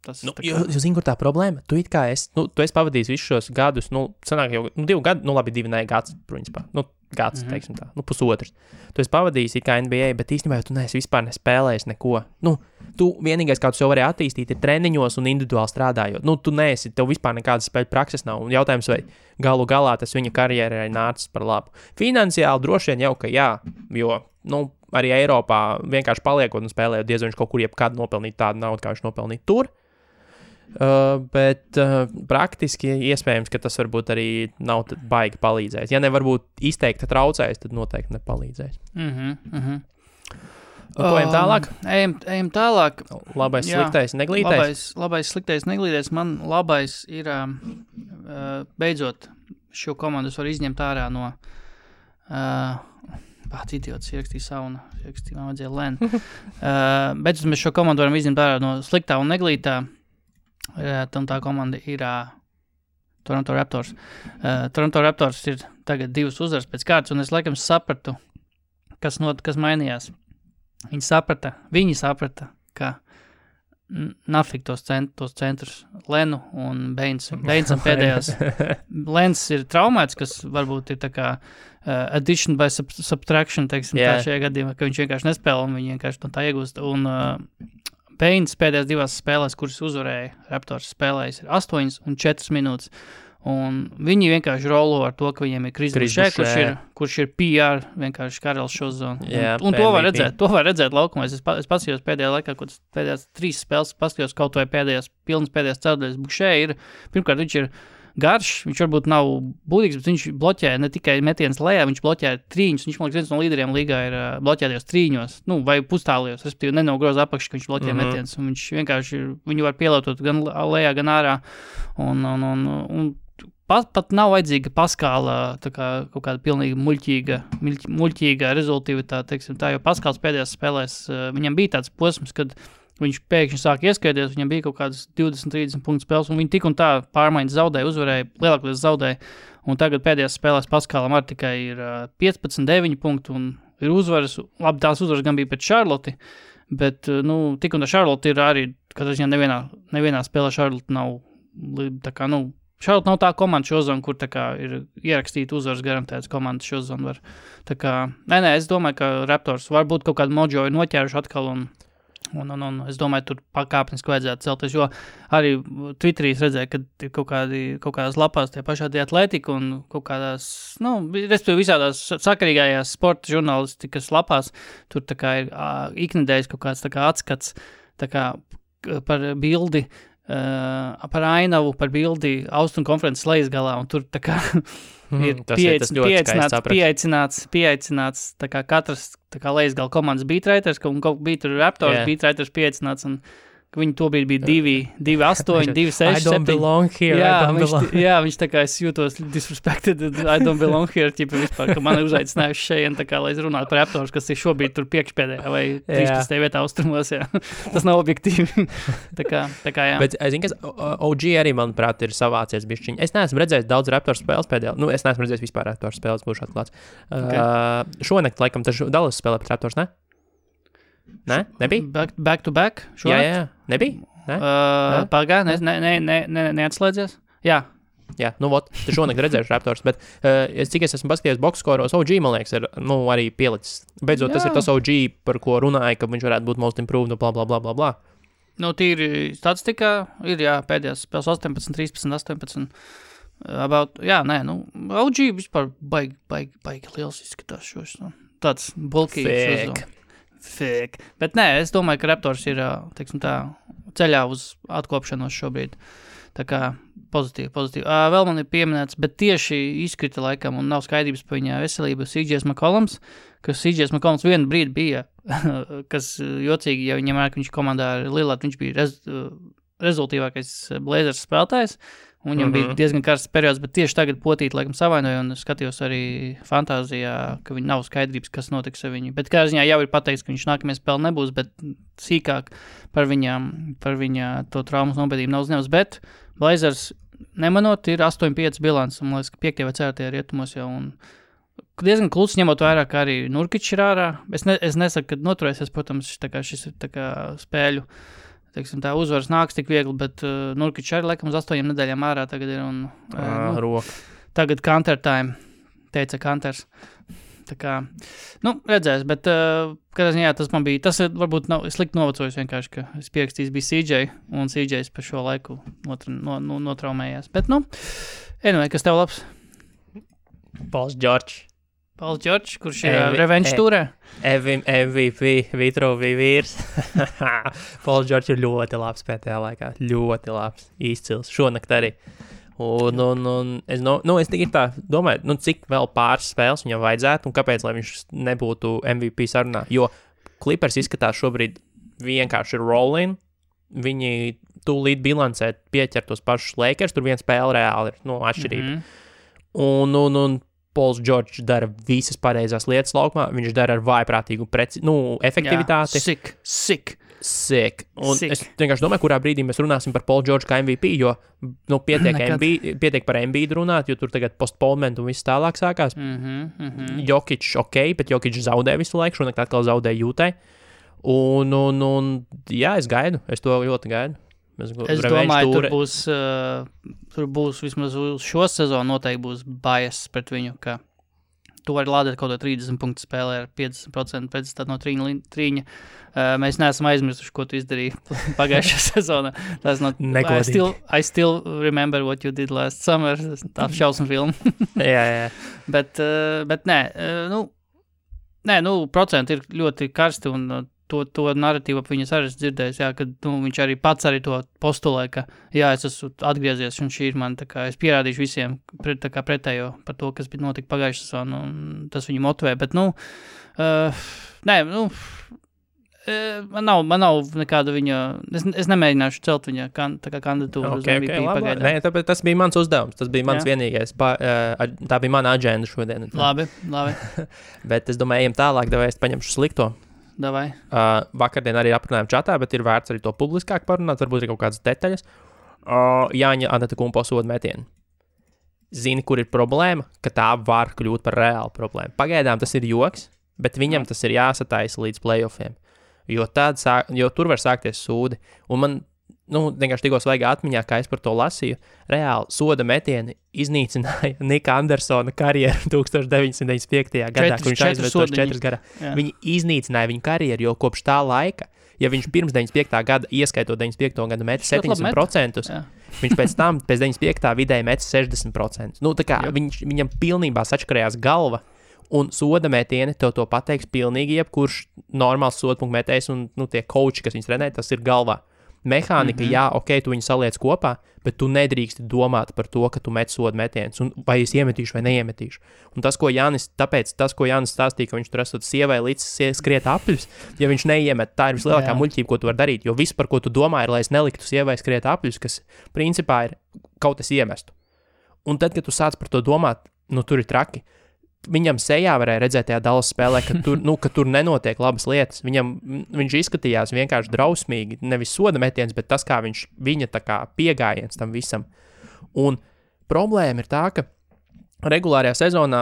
tas... Nu, jo zini, kur tā problēma? Tu it kā esi, nu, tu esi pavadījis visus šos gadus, nu, sanāk jau, nu, 2 gadi, nu, labi, 2 nē, gads, principā, nu, gads, teiksim tā, nu, 1,5. Tu esi pavadījis it kā NBA, bet īstenībā tu neesi vispār nespēlējis neko. Nu, tu vienīgais, kā tu sev vari attīstīt, ir treniņos un individuāli strādājot. Nu, tu neesi, tev vispār nekādas spēļu prakses nav. Un jautājums, vai galu galā tas viņa karjerai nācis par labu. Finansiāli droši vien jau, ka jā, jo, nu, arī Eiropā vienkārši paliekot un spēlējot, diez viņš kaut kur jebkad nopelnīt tādu naudu, kā viņš nopelnīt tur. Bet praktiski iespējams, ka tas varbūt arī nav baigi palīdzējis. Ja ne varbūt izteikti traucējis, tad noteikti nepalīdzējis. Ko ejam tālāk? Ejam tālāk. Labais, sliktais, neglītais? Labais, sliktais, neglītais. Man labais ir, beidzot, šo komandu es varu izņemt ārā no... idiots, ierakstīja sauna, ierakstīja man vajadzēja lēna. Bet mēs šo komandu varam izņemt ārā no sliktā un neglītā. Tam tā komanda ir Toronto Raptors. Toronto Raptors ir tagad 2 uzvaras pēc kārtas, un es laikam sapratu, kas mainījās. Viņi saprata, ka nafik tos centrus Lenu un Bainsam pēdējās. Lens ir traumēts, kas varbūt ir tā kā addition by subtraction, teiksim, tā šajā gadījumā, ka viņš vienkārši nespēlē un viņi vienkārši no tā iegūst. Un Bains pēdējās 2 spēlēs, kuras uzvarēja Raptors spēlējis, ir 8 un 4 minūtes. Un viņi vienkārši rolo ar to, ka viņiem ir Chris Boucher, kurš ir PR, vienkārši Karels Šozon. Un to var redzēt laukumā. Es paskatījos pēdējā laikā, kad pēdējās 3 spēles paskatījos kaut vai pilnas pēdējās ceturtdaļas. Boucher ir, pirmkārt, viņš ir garš, viņš varbūt nav būtīgs, bet viņš bloķē ne tikai metienas lejā, viņš bloķē trīņus. Viņš, man liekas, viens no līderiem līgā ir bloķētajos trīņos, nu, vai pustālijos, respektīvi nenogroza apakši, ka viņš bloķē metienas. Un viņš vienkārši, viņu var pielietot gan lejā, gan ārā un pat nav vajadzīga Paskala, tā kā kaut kāda pilnīgi muļķīga rezultivitāte, teiksim tā, jo Paskals pēdējās spēlēs, viņam bija tāds posms, kad viņš pēkšņi sāk ieskaities, viņam bija kaut kādas 20-30 punktu spēles, un viņi tik un tā pārmaiņas zaudēja, uzvarēja, lielākoties zaudēja, un tagad pēdējās spēlēs Paskalam arī tikai ir 15-9 punktu, un ir uzvaras, labi, tās uzvaras gan bija pret Charlotte, bet, nu, tik un tā Charlotte ir arī, kad viņam nevienā spēlē Charlotte nav, tā kā, nu, Šādi nav tā komanda šozonu, kur tā kā ir ierakstīta uzvaras garantētas komanda šozonu var. Tā kā, nē, es domāju, ka Raptors varbūt kaut kādu mojo ir noķēruši atkal un es domāju, tur pakāpeniski vajadzētu celties, jo arī Twitterī es redzēju, ka ir kaut kādās lapās tie pašādi atlētika un kaut kādās, nu, respektīvi visādās sakarīgājās sporta žurnālistikas lapās, tur tā kā ir iknedēļas kaut kāds tā kā atskats tā kā par bildi, par ainavu, par bildi Austrum konferences lejas galā, un tur tā kā ir pieaicināts tā kā katras tā kā lejas gala komandas beatwriters, un bija tur Raptors beatwriters pieaicināts, un viņi tobrīd bija 2-8, 2-6, 7. I don't belong here, jā, viņš tā kā es jūtos disrespected, I don't belong here, ķipa vispār, ka mani uzaicinājuši šeit, tā kā, lai es runātu par Raptors, kas ir šobrīd tur priekšpēdējā vai 13. Vietā austrumos, jā. Tas nav objektīvi, tā kā jā. Bet es zinu, ka OG arī, manuprāt, ir savācies bišķiņ. Es neesmu redzējis daudz Raptors spēles pēdējā, es neesmu redzējis vispār Raptors spēles, būs atklāts. Šonakt, laikam, tas Dallas spēlē pret Raptors, ne? Nē, nebija? Back to back? Šonakt? Jā. Nebija? Nē? Pagā, neatslēdzies? Jā. Jā, tu šonakt redzējuši Raptors, bet cik es esmu paskatījies boxskoros, OG, man liekas, ir arī pielicis. Beidzot, tas ir tas OG, par ko runāja, ka viņš varētu būt most improved, blablablablā. Tīri statistikā ir, jā, pēdējās spēles 18, 13, 18. OG vispār baigi liels izskatās šos. Tāds bulkīgs uzdomu. Fik. Bet nē, es domāju, ka Raptors ir, teiksim tā, ceļā uz atkopšanos šobrīd. Tā kā pozitīvi. Vēl man ir pieminēts, bet tieši izkrita laikam un nav skaidrības par viņā veselību CJ McCollums vienu brīdi bija, kas jocīgi, ja viņam ārāk viņš komandā ir Lillard, viņš bija rezultīvākais Blazers spēlētājs. Un viņam bija diezgan karsts periods, bet tieši tagad potīt, laikam, savainoja, un skatījos arī fantāzijā, ka viņi nav skaidrības, kas notiks ar viņu. Bet kā ziņā jau ir pateikts, ka viņš nākamajā spēle nebūs, bet sīkāk par viņa to traumas nopietnību nav uzņemts. Bet Blazers nemanot ir 8-5 bilants, un liekas, ka 5. vai 4. rietumos jau, un diezgan klusi ņemot vairāk arī Nurkičs ir ārā. Es nesaku, ka noturēsies, protams, šis ir tā kā spēļu. Teiksim, tā uzvaras nāks tik viegli, bet Nurkičs arī laikam uz 8 nedēļām ārā tagad ir un roka. Tagad counter time, teica counters. Tā kā, redzēs, bet kādā ziņā tas man bija, tas varbūt nav slikti novacojis vienkārši, ka es piekstīs bija CJ, un CJs par šo laiku notraumējās. Bet, anyway, kas tev labs? Paul George, kurš ir revenge tūrē. MVP, Vitrovī vīrs. Paul George ir ļoti labs pēdējā laikā. Ļoti labs, izcils. Šonakt arī. Un es tikai tā domāju, cik vēl pāris spēles viņam vajadzētu un kāpēc, lai viņš nebūtu MVP sarunā. Jo Clippers izskatās šobrīd vienkārši rolling. Viņi tūlīt bilancē pieķer tos pašus Lakers. Tur viena spēle reāli ir atšķirība. Un Pauls George dara visas pareizās lietas laukumā, viņš dara ar vājprātīgu efektivitāti. Sick. Un es vienkārši domāju, kurā brīdī mēs runāsim par Paul George kā MVP, jo pietiek par MVP runāt, jo tur tagad postponement un viss tālāk sākās. Jokić bet Jokić zaudē visu laiku, šonakt atkal zaudē jūtai. Un jā, es gaidu, es to ļoti gaidu. Es domāju, tur būs vismaz uz šo sezonu noteikti būs bias pret viņu, ka tu vari lādēt kaut ko 30 punktu spēlē ar 50% precizitāti no trīņa. Mēs neesam aizmirsuši, ko tu izdarīji pagājušajā sezonā. Tas I still remember what you did last summer. Tā šausmu filma. jā. Bet nē, procenti ir ļoti karsti un to narratīvu ap viņas arī dzirdējis, jā, kad viņš arī pats arī to postulē, ka jā, es esmu atgriezies un šī ir man, tā kā es pierādīšu visiem pretējo par to, kas bija notika pagājušajā sezonā, un tas viņu motivē, bet man nav nekāda viņa, es nemēģināšu celt viņa kandidatūru uz MVP pagaidām. Nē, tas bija mans uzdevums, tas bija mans vienīgais, tā bija mana aģenda šodien. Labi. Bet es domāju, ejam tālāk, davai es paņemšu slikto. Davai. Vakardien arī aprunājām čatā, bet ir vērts arī to publiskāk parunāt, varbūt ir kaut kādas detaļas. Jāņa Anteta Kumpo soda metienu. Zini, kur ir problēma, ka tā var kļūt par reālu problēmu. Pagaidām tas ir joks, bet viņam tas ir jāsataisa līdz playoffiem, jo tur var sākties sūdi. Un man vienkārši tikko svaigā atmiņā, kā es par to lasīju, reāli soda metieni iznīcināja Nika Andersona karjeru 1995. gadā, kur viņš aizved tos 4 garā. Viņi iznīcināja viņu karjeru, jo kopš tā laika, ja viņš pirms 95. gada, ieskaitot 95. gada met 70%, viņš pēc 95. vidēji met 60%. Viņam pilnībā sačkarējās galva, un soda metieni tev to pateiks pilnīgi jebkurš normāls soda punktu metējs un tie coachi, kas viņus trenē, tas ir galvā. mehānika, jā, ok, tu viņu saliec kopā, bet tu nedrīksti domāt par to, ka tu met sodu metienus, un vai es iemetīšu vai neiemetīšu. Un tas, ko Jānis, tāpēc tas, ko Jānis stāstīja, ka viņš tur esot sievai līdz skriet apļus, ja viņš neiemet, tā ir vislielākā muļķība, ko tu var darīt, jo viss, par ko tu domā, ir, lai es neliktu sievai skriet apļus, kas principā ir kaut kas iemestu. Un tad, kad tu sāc par to domāt, nu tur ir traki. Viņam sejā varēja redzēt tajā Dallas spēlē, ka tur, nu, ka tur nenotiek labas lietas. Viņš izskatījās vienkārši drausmīgi, nevis soda metiens, bet tas, kā viņš viņa tā kā piegājiens tam visam. Un problēma ir tā, ka regulārajā sezonā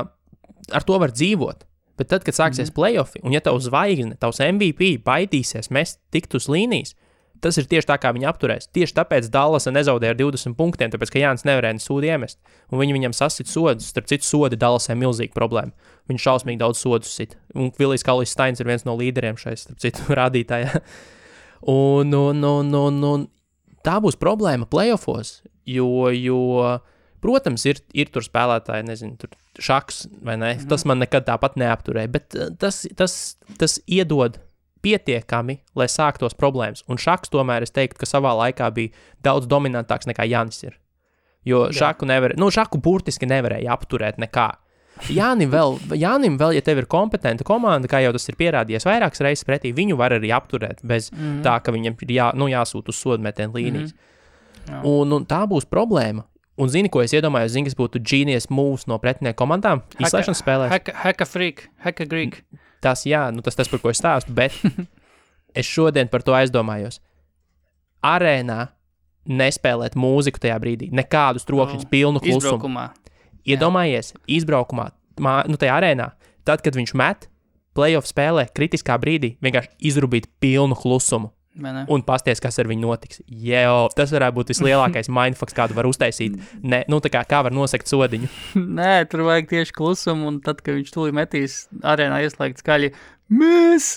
ar to var dzīvot, bet tad, kad sāksies play-offi, un ja tavu zvaigzne, tavs MVP baidīsies mest tikt uz līnijas, tas ir tieši tā, kā viņi apturēs. Tieši tāpēc Dallasa nezaudēja ar 20 punktiem, tāpēc, ka Jānis nevarēja sūdu iemest. Un viņi viņam sasit sodus, starp citu sodi Dallasai milzīga problēma. Viņš šausmīgi daudz sodus sit. Un Vilijs Kalis Steins ir viens no līderiem šai, starp citu, rādītājā. Un tā būs problēma play-offos, jo protams, ir tur spēlētāji, nezinu, tur šaks, vai ne? Tas man nekad tāpat neapturēja, bet tas iedod pietiekami, lai sāktos problēmas. Un šaks tomēr es teiktu, ka savā laikā bija daudz dominantāks nekā Jānis ir. Jo šaku nevarēja, nu šaku burtiski nevarēja apturēt nekā. Jānim vēl, ja tev ir kompetenta komanda, kā jau tas ir pierādījies vairākas reizes pretī, viņu var arī apturēt bez tā, ka viņam ir jāsūt uz sodmetienu līnijas. Un tā būs problēma. Un zini, ko es iedomājos, zini, kas būtu genius moves no pretinieku komandām? Izslēšanas spēlēs. Heka freak. Tas jā, nu tas, par ko es stāstu, bet es šodien par to aizdomājos. Arēnā nespēlēt mūziku tajā brīdī, nekādus trokšņus, pilnu klusumu. Izbraukumā. Iedomājies, izbraukumā, tajā arēnā, tad, kad viņš met, play-off spēlē, kritiskā brīdī, vienkārši izrubīt pilnu klusumu. Un pasties, kas ar viņu notiks. Jo, tas varētu būt vislielākais mindfucks, kādu var uztaisīt. Ne, nu tā kā var nosekt sodiņu. Nē, tur vajag tieši klusumu, un tad, kad viņš tūlī metīs, arēnā ieslēgt skaļi, mēs!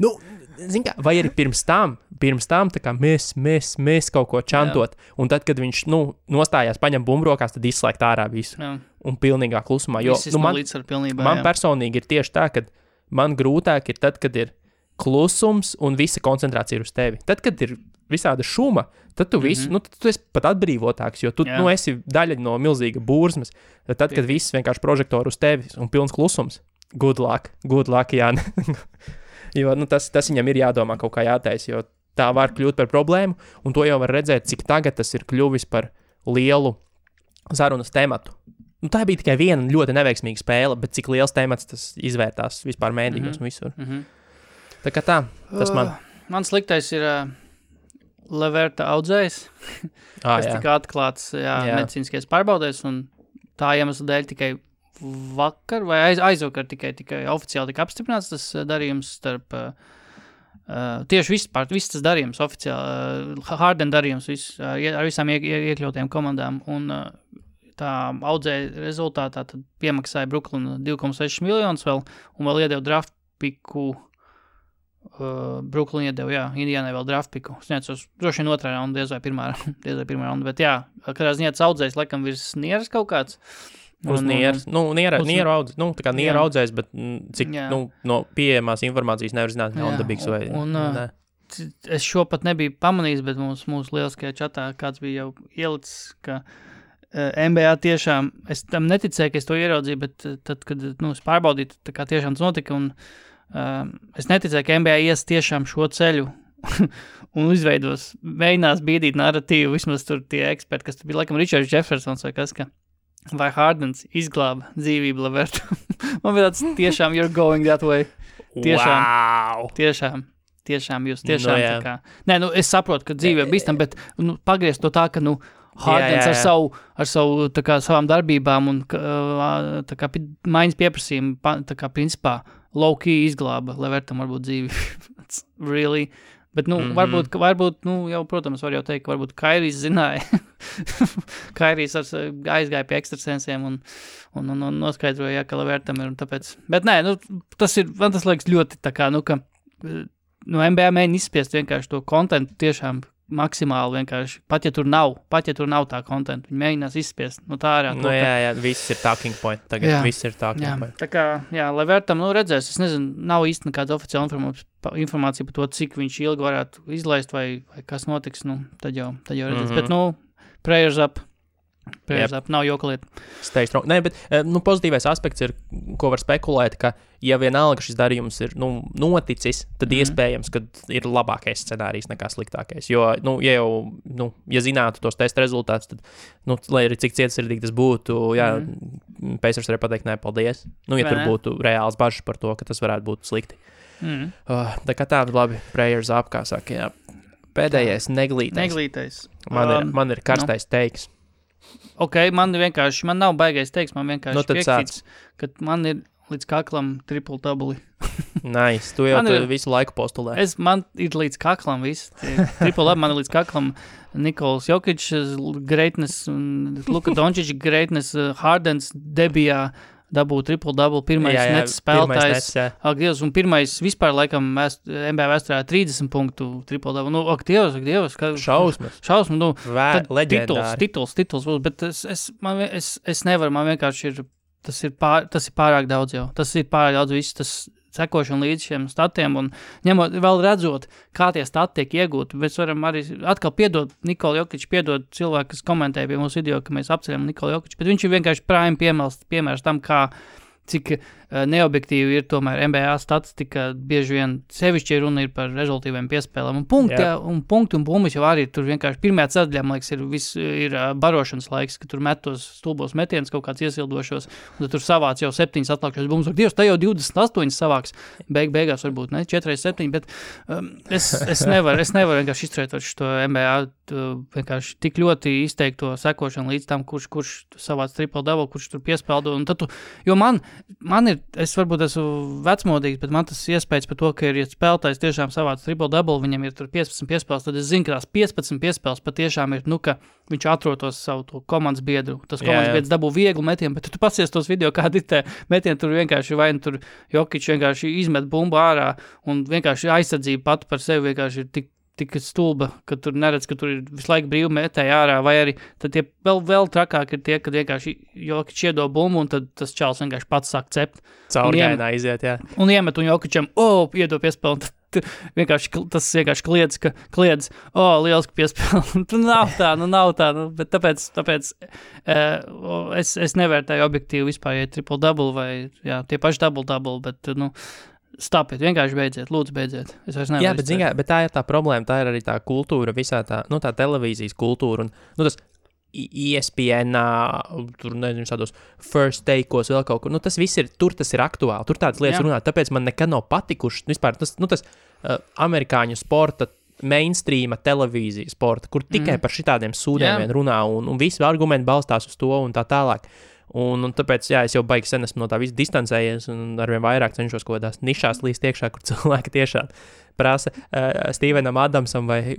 Nu, zin kā, vai arī pirms tam tā kā mēs kaut ko čantot, un tad, kad viņš, nostājās, paņem bumbrokās, tad izslēgt ārā visu. Jā. Un pilnīgā klusumā. Jo, man personīgi ir tieši tā, ka man grūtāk ir tad, kad ir klusums un visa koncentrācija ir uz tevi. Tad, kad ir visāda šuma, tad tu visu, tad tu esi pat atbrīvotāks, jo tu, esi daļa no milzīga būrzmas. Tad, kad viss vienkārši prožektori uz tevi un pilns klusums, good luck, Jāni. Jo, tas viņam ir jādomā kaut kā jātais, jo tā var kļūt par problēmu, un to jau var redzēt, cik tagad tas ir kļuvis par lielu sarunas tēmatu. Tā bija tikai viena ļoti neveiksmīga spēle, bet cik liels tēmats tas izvērtās vispār mēdījos un visur. Tā kā tā, tas man. Man sliktais ir Leverta audzējs, kas tika atklāts medicīniskais pārbaudēs, un tā iemesla dēļ tikai vakar vai aizvakar tikai oficiāli tika apstiprināts tas darījums starp, tieši viss tas darījums oficiāli, Harden darījums ar visām iekļautiem komandām, un tā audzēja rezultātā tad piemaksāja Bruklinu 2,6 miljonus vēl, un vēl iedeva draftpiku, Brooklyn iedeva, Indiānai vēl draftpiku. Es neatceros, droši vien otrā raunda, diez vai pirmā raunda, bet katrā ziņā tas audzējs, laikam, virs Nieras kaut kāds. Uz Nieras, Nieru audzējs, tā kā Nieru audzējs, bet cik, no pieejamās informācijas nevar zināt, ka Ondabīgs vai ne. Es šo pat nebiju pamanījis, bet mūsu lieliskajā čatā kāds bija jau ielicis, ka NBA tiešām, es tam neticēju, ka es to ieraudzīju, bet tad, kad, es pārbaudīju, tā kā tiešām tas notika, un es neticēju, ka NBA ies tiešām šo ceļu un mēģinās bīdīt narratīvu, vismaz tur tie eksperti, kas tur bija, laikam, Richards Jeffersons vai kas, vai Hardens izglāba dzīvību Levertam. Man bija tāds, tiešām, you're going that way. Tiešām, jūs tiešām tā kā. Nē, es saprotu, ka dzīvība bija tam, bet pagriezt to tā, ka, Hardens ar savu tā kā savām darbībām un tā kā maiņas pieprasījumu, tā kā principā low-key izglāba Levertam varbūt dzīvi. Really. Bet, varbūt, jau, protams, var jau teikt, ka varbūt Kairis zināja. Kairis aizgāja pie ekstrasensiem un noskaidroja, ka Levertam ir un tāpēc. Bet nē, tas ir, man tas liekas ļoti tā kā, ka, NBA mēģina izspiest vienkārši to kontentu tiešām maksimāli vienkārši, pat ja tur nav tā kontenta, viņi mēģinās izspiest, tā arī. Nu, jā, viss ir talking point, tagad jā, viss ir talking jā. Point. Tā kā, jā, Levertam, redzēs, es nezinu, nav īsti nekāda oficiāla informācija par to, cik viņš ilgi varētu izlaist vai kas notiks, tad jau redzēs, bet, prayers up. Pēc nav joka lieta. Stay strong. Nē, bet pozitīvais aspekts ir, ko var spekulēt, ka ja vienalga šis darījums ir noticis, tad iespējams, ka ir labākais scenārijs nekā sliktākais. Jo, ja zinātu tos testa rezultātus, tad, lai arī cik cietsirdīgi tas būtu, jā, Pacers arī pateikt, nē, paldies. Tur būtu reāls bažas par to, ka tas varētu būt slikti. Tā kā tā, labi, prayers up, kā saka, jā. Pēdējais, neglītais. Man ir karstais teiks. Ok, man nav baigais teiks, man vienkārši pieksīts, ka man ir līdz kaklam triple double. Nice, tu jau visu laiku postulē. Man ir līdz kaklam viss. Triple double, man ir līdz kaklam Nikols Jokić, greatness, Luka Dončič, greatness, Hardens, debijā dabū triple double, pirmais Nets spēlētājs. Dievs, un pirmais vispār laikam NBA vēsturē 30 punktu triple double. Dievs. Šausmas, tituls būs, bet es nevaru, man vienkārši ir, tas ir pārāk daudz jau. Tas ir pārāk daudz viss, tas sekošana līdz šiem statiem un vēl redzot, kā tie stati tiek iegūti. Mēs varam arī atkal piedot Nikola Jokić, piedot cilvēku, kas komentēja pie mūsu video, ka mēs apceļam Nikola Jokić, bet viņš ir vienkārši prime piemērs tam, kā cik neobjektīvi ir tomēr NBA statistika, bieži vien sevišķi runa ir par rezultīviem piespēlēm. Un punkti un bumbiņi jau arī tur vienkārši pirmajā ceturtajā, man liekas, ir barošanas laiks, ka tur metos stulbos metienus kaut kāds iesildošos, un tur savāc jau 7 atlaikšos bumbus. Dievs, tā jau 28 savāks. Beigās varbūt, ne? 4-7, bet es nevaru vienkārši izturēt šo NBA vienkārši tik ļoti izteikto sekošanu līdz tam, kurš savāc triple double, kurš tur piespēldo, un tad tu, jo man ir, es varbūt esmu vecmodīgs, bet man tas iespējas par to, ka ir, ja spēlētājs tiešām savāc triple double, viņam ir tur 15 piespēles, tad es zinu, ka tās 15 piespēles patiešām ir, ka viņš atrotos savu to komandas biedru. Tas komandas biedrs dabū vieglu metienu, bet tu pasies tos video, kā ditē metienu, tur vienkārši vai tur Jokić vienkārši izmet bumbu ārā un vienkārši aizsardzība pati par sevi vienkārši ir tik stulba, ka tur neredz, ka tur ir visu laiku brīvi metēji ārā, vai arī tad tie vēl trakāk ir tie, kad vienkārši Jokić iedod bumbu, un tad tas čals vienkārši pats sāk cept. Caurgainā iziet, jā. Un iemet un Jokićam, iedod piespēli, un tad vienkārši kliedz, lieliski piespēli. nav tā, bet tāpēc es nevērtēju objektīvi vispār, ja triple double vai jā, tie paši double double, bet, Stapiet, vienkārši beidziet, lūdzu beidziet. Es vairs nevaru. Jā, bet tā ir tā problēma, tā ir arī tā kultūra, visā tā, tā televīzijas kultūra un, tas ESPN, tur nezinu, tādos first take-os vēl kaut kur. Tas viss ir, tur tas ir aktuāli, tur tādas lietas runāt, tāpēc man nekad nav patikušas. Vispār tas amerikāņu sporta mainstreama televīzijas sporta, kur tikai par šitādiem sūdiem vien runā un visi argumenti balstās uz to un tā tālāk. Un tāpēc, jā, es jau baigi sen esmu no tā visu distancējies un arvien vairāk cenšos kaut kādās nišās līst iekšā, kur cilvēki tiešām prasa Stevenam Adamsam vai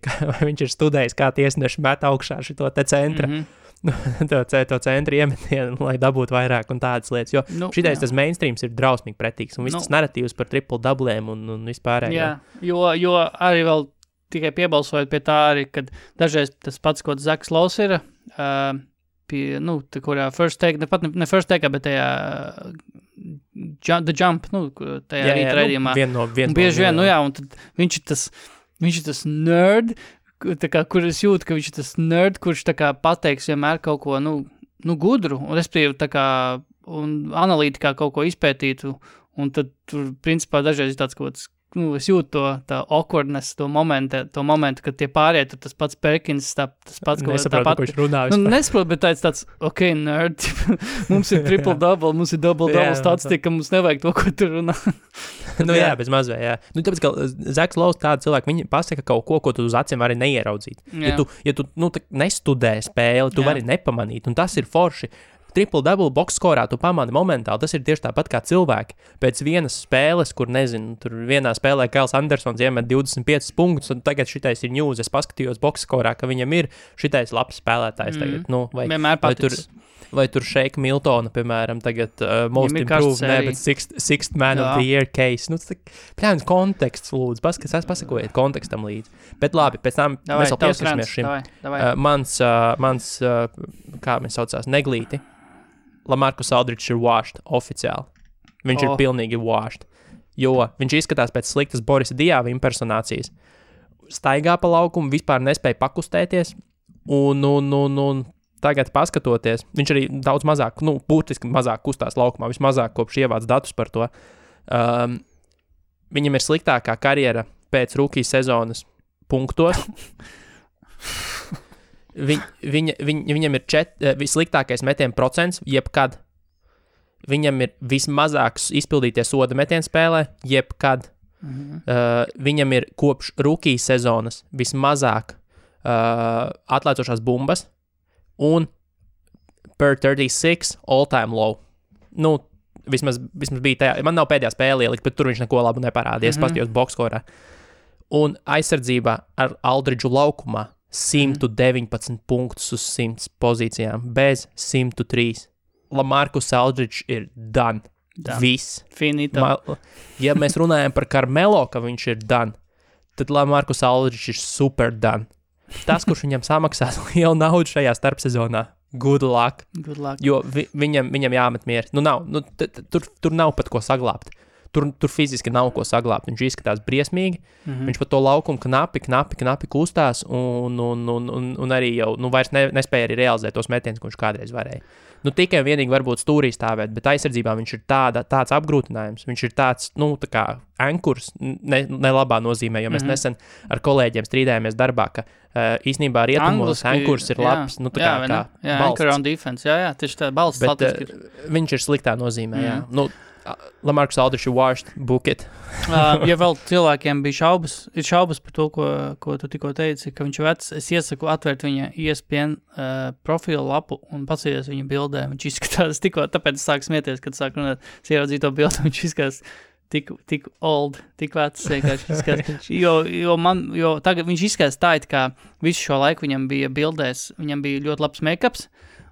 viņš ir studējis, kā tiesneši met augšā šito te centra, to centra iemetienu, lai dabūtu vairāk un tādas lietas, jo tas mainstreams ir drausmīgi pretīgs un viss tas narratīvs par triple doublēm un vispārējā. Jā, jo arī vēl tikai piebalsojot pie tā arī, kad dažreiz tas pats, ko Zaks Lavīns ir, kurā first take, ne first take, bet tajā the jump, tajā rītradījumā. Viņš ir tas nerd, kur es jūtu, ka viņš ir tas nerd, kurš tā kā pateiks vienmēr kaut ko, gudru, un respektīvi tā kā un analītikā kaut ko izpētītu, un tad tur, principā, dažreiz ir tāds kaut kāds, es jūtu tā awkwardness, to momentu, kad tie pārējie, tur tas pats Perkins, tas pats, ko viņš runā vispār. Nesaprotu, bet tāds, ok, nerd, mums ir triple double, mums ir double double statistika, mums nevajag to, ko tur runā. Jā, bez mazvē, jā. Tāpēc, ka Zaks Lavīns tādi cilvēki, viņi pasaka kaut ko, ko tu uz aciem vari neieraudzīt. Ja tu nestudē spēli, tu vari nepamanīt, un tas ir forši. Triple-double boxskorā tu pamani momentāli, tas ir tieši tāpat kā cilvēki. Pēc vienas spēles, kur nezinu, tur vienā spēlē Kails Andersons iemet 25 punktus, un tagad šitais ir news, es paskatījos boxskorā, ka viņam ir šitais labs spēlētājs tagad, nu, vai tur Shake Miltona, piemēram, tagad most improved, bet sixth man of the year case. Nu, prēmums konteksts, lūdzu, pasakojiet kontekstam līdzi. Bet labi, pēc tam davai, mēs vēl pieskarsimies šim. Mans, kā mēs saucās, neglīti. Lamarcus Aldridge ir washed oficiāli. Viņš ir pilnīgi washed, jo viņš izskatās pēc sliktas Borisa Diāva impersonācijas. Staigā pa laukumu, vispār nespēja pakustēties, un tagad paskatoties, viņš arī daudz mazāk, nu, būtiski mazāk kustās laukumā, vismazāk kopš ievāc datus par to. Viņam ir sliktākā karjera pēc rookie sezonas punktos. Viņam ir vissliktākais metienu procents, jebkad. Viņam ir vismazāks izpildīties soda metienu spēlē, jebkad. Viņam ir kopš rookie sezonas vismazāk atlaicošās bumbas un per 36 all-time low. Nu, vismaz bija tajā. Man nav pēdējā spēle ielikt, bet tur viņš neko labu neparādījies, paskatījos boxskorā. Un aizsardzībā ar Aldridžu laukumā 119 punktus uz 100 pozīcijām, bez 103. Lamarcus Aldridge ir done. Viss. Finito. Ja mēs runājam par Carmelo, ka viņš ir done, tad Lamarcus Aldridge ir super done. Tas, kurš viņam samaksās lielu naudu šajā starpsezonā, good luck. Jo viņam jāmet mieru. Nu nav, tur nav pat ko saglābt. Tur fiziski nav ko saglābt, viņš izskatās briesmīgi, viņš pa to laukumu knapi kustās, un arī jau, nu, vairs nespēja arī realizēt tos metienus, ko viņš kādreiz varēja. Nu, tikai vienīgi varbūt stūrī stāvēt, bet aizsardzībā viņš ir tāds apgrūtinājums, viņš ir tāds, nu, tā kā ankurs, ne labā nozīmē, jo mēs nesen ar kolēģiem strīdējāmies darbā, ka īstenībā rietumos ankurs ir labs, nu, tā kā balsts. Jā, anchor on defense, jā, tieši tā balsts. Bet viņš ir sliktā nozīmē, jā. Nu, Lamarcus Aldridge washed bucket. Ja vēl cilvēkiem bija šaubas par to, ko tu tikko teici, ka viņš vecs, es iesaku atvērt viņa ESPN profilu lapu un pasīties viņa bildē. Viņš izskatās tikko, tāpēc es sāku smieties, kad sāku runāt, es ieraudzīju to bildu, viņš izskatās tik old, tik vecs, izskatās, jo tagad viņš izskatās tā, visu šo laiku viņam bija bildēs, viņam bija ļoti labs make-ups,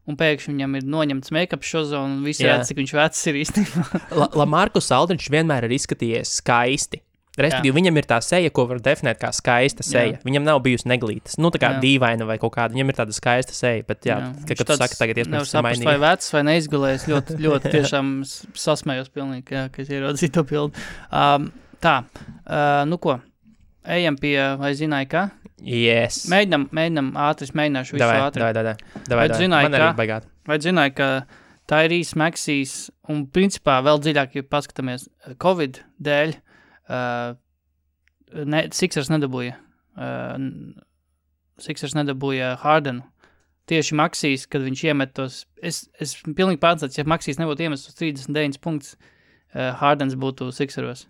un pēkšņi viņam ir noņemts make-up šozo, un visi redz, cik viņš vecs ir īstenībā. Lamarcus Aldridge vienmēr ir izskatījies skaisti. Respektīvi, viņam ir tā seja, ko var definēt kā skaista seja. Jā. Viņam nav bijusi neglītas. Nu, tā kā dīvaina vai kaut kāda. Viņam ir tāda skaista seja, bet jā, kad tu saki tagad iespējams mainīt. Nevar saprast, vai vecs, vai neizgulējas. Ļoti, ļoti tiešām sasmējos pilnīgi, ka es ierodzīju to pildu. Nu ko, ejam pie, vai zināji kā? Yes. Mēģinam ātris, mēģināšu visu ātri. Davai. Man arī baigāt. Vai zināji, ka Tyrese Maxey's, un principā vēl dziļāk, ja paskatāmies, Covid dēļ, Sixers nedabūja Hardenu. Tieši Maxey's, kad viņš iemet tos, es pilnīgi pārcēts, ja Maxey's nebūtu iemets tos 39 punktus, Hardens būtu Sixeros.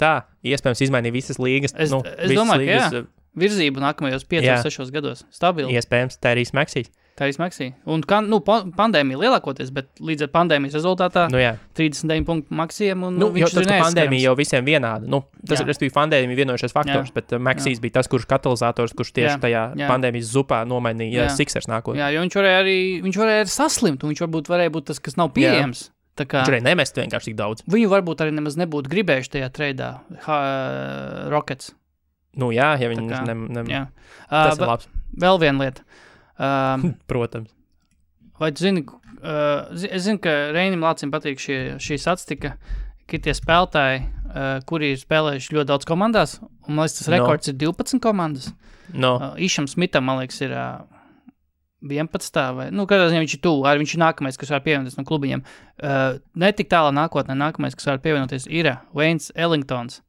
Tā, iespējams izmainīja visas līgas. Es domāju, līgas, ka jā, virzību nākamajos 5-6 gados, stabili. Iespējams, Tyrese Maxey. Un pandēmija lielākoties, bet līdz ar pandēmijas rezultātā 39 punktu Maxeyam. Un, viņš ir neaizskarams. Pandēmija jau visiem vienāda. Nu, tas bija pandēmija vienojušais faktors, bet Maxey's bija tas, kurš katalizators, kurš tieši tajā pandēmijas zupā nomainīja Sixers nākotnē. Jā, jo viņš varēja arī saslimt, un viņš varēja būt tas, kas nav pieejams. Viņš arī nemest vienkārši tik daudz. Viņu varbūt arī nemaz nebūtu gribējuši tajā treidā Rockets. Nu jā, ja viņi tas ir labs. Vēl viena lieta. Protams. Vai tu zini, es zinu, ka Reinim Lācim patīk šī statistika, ka tie spēlētāji, kuri ir spēlējuši ļoti daudz komandās, un man liekas, tas rekords ir 12 komandas. Išam Smitam, man liekas, ir 11. vai, nu, kādā ziņā viņš ir tuvu, arī viņš ir nākamais, kas var pievienoties no klubiņiem. Netik tālā nākotnē nākamais, kas var pievienoties, ir Waynes Ellingtons.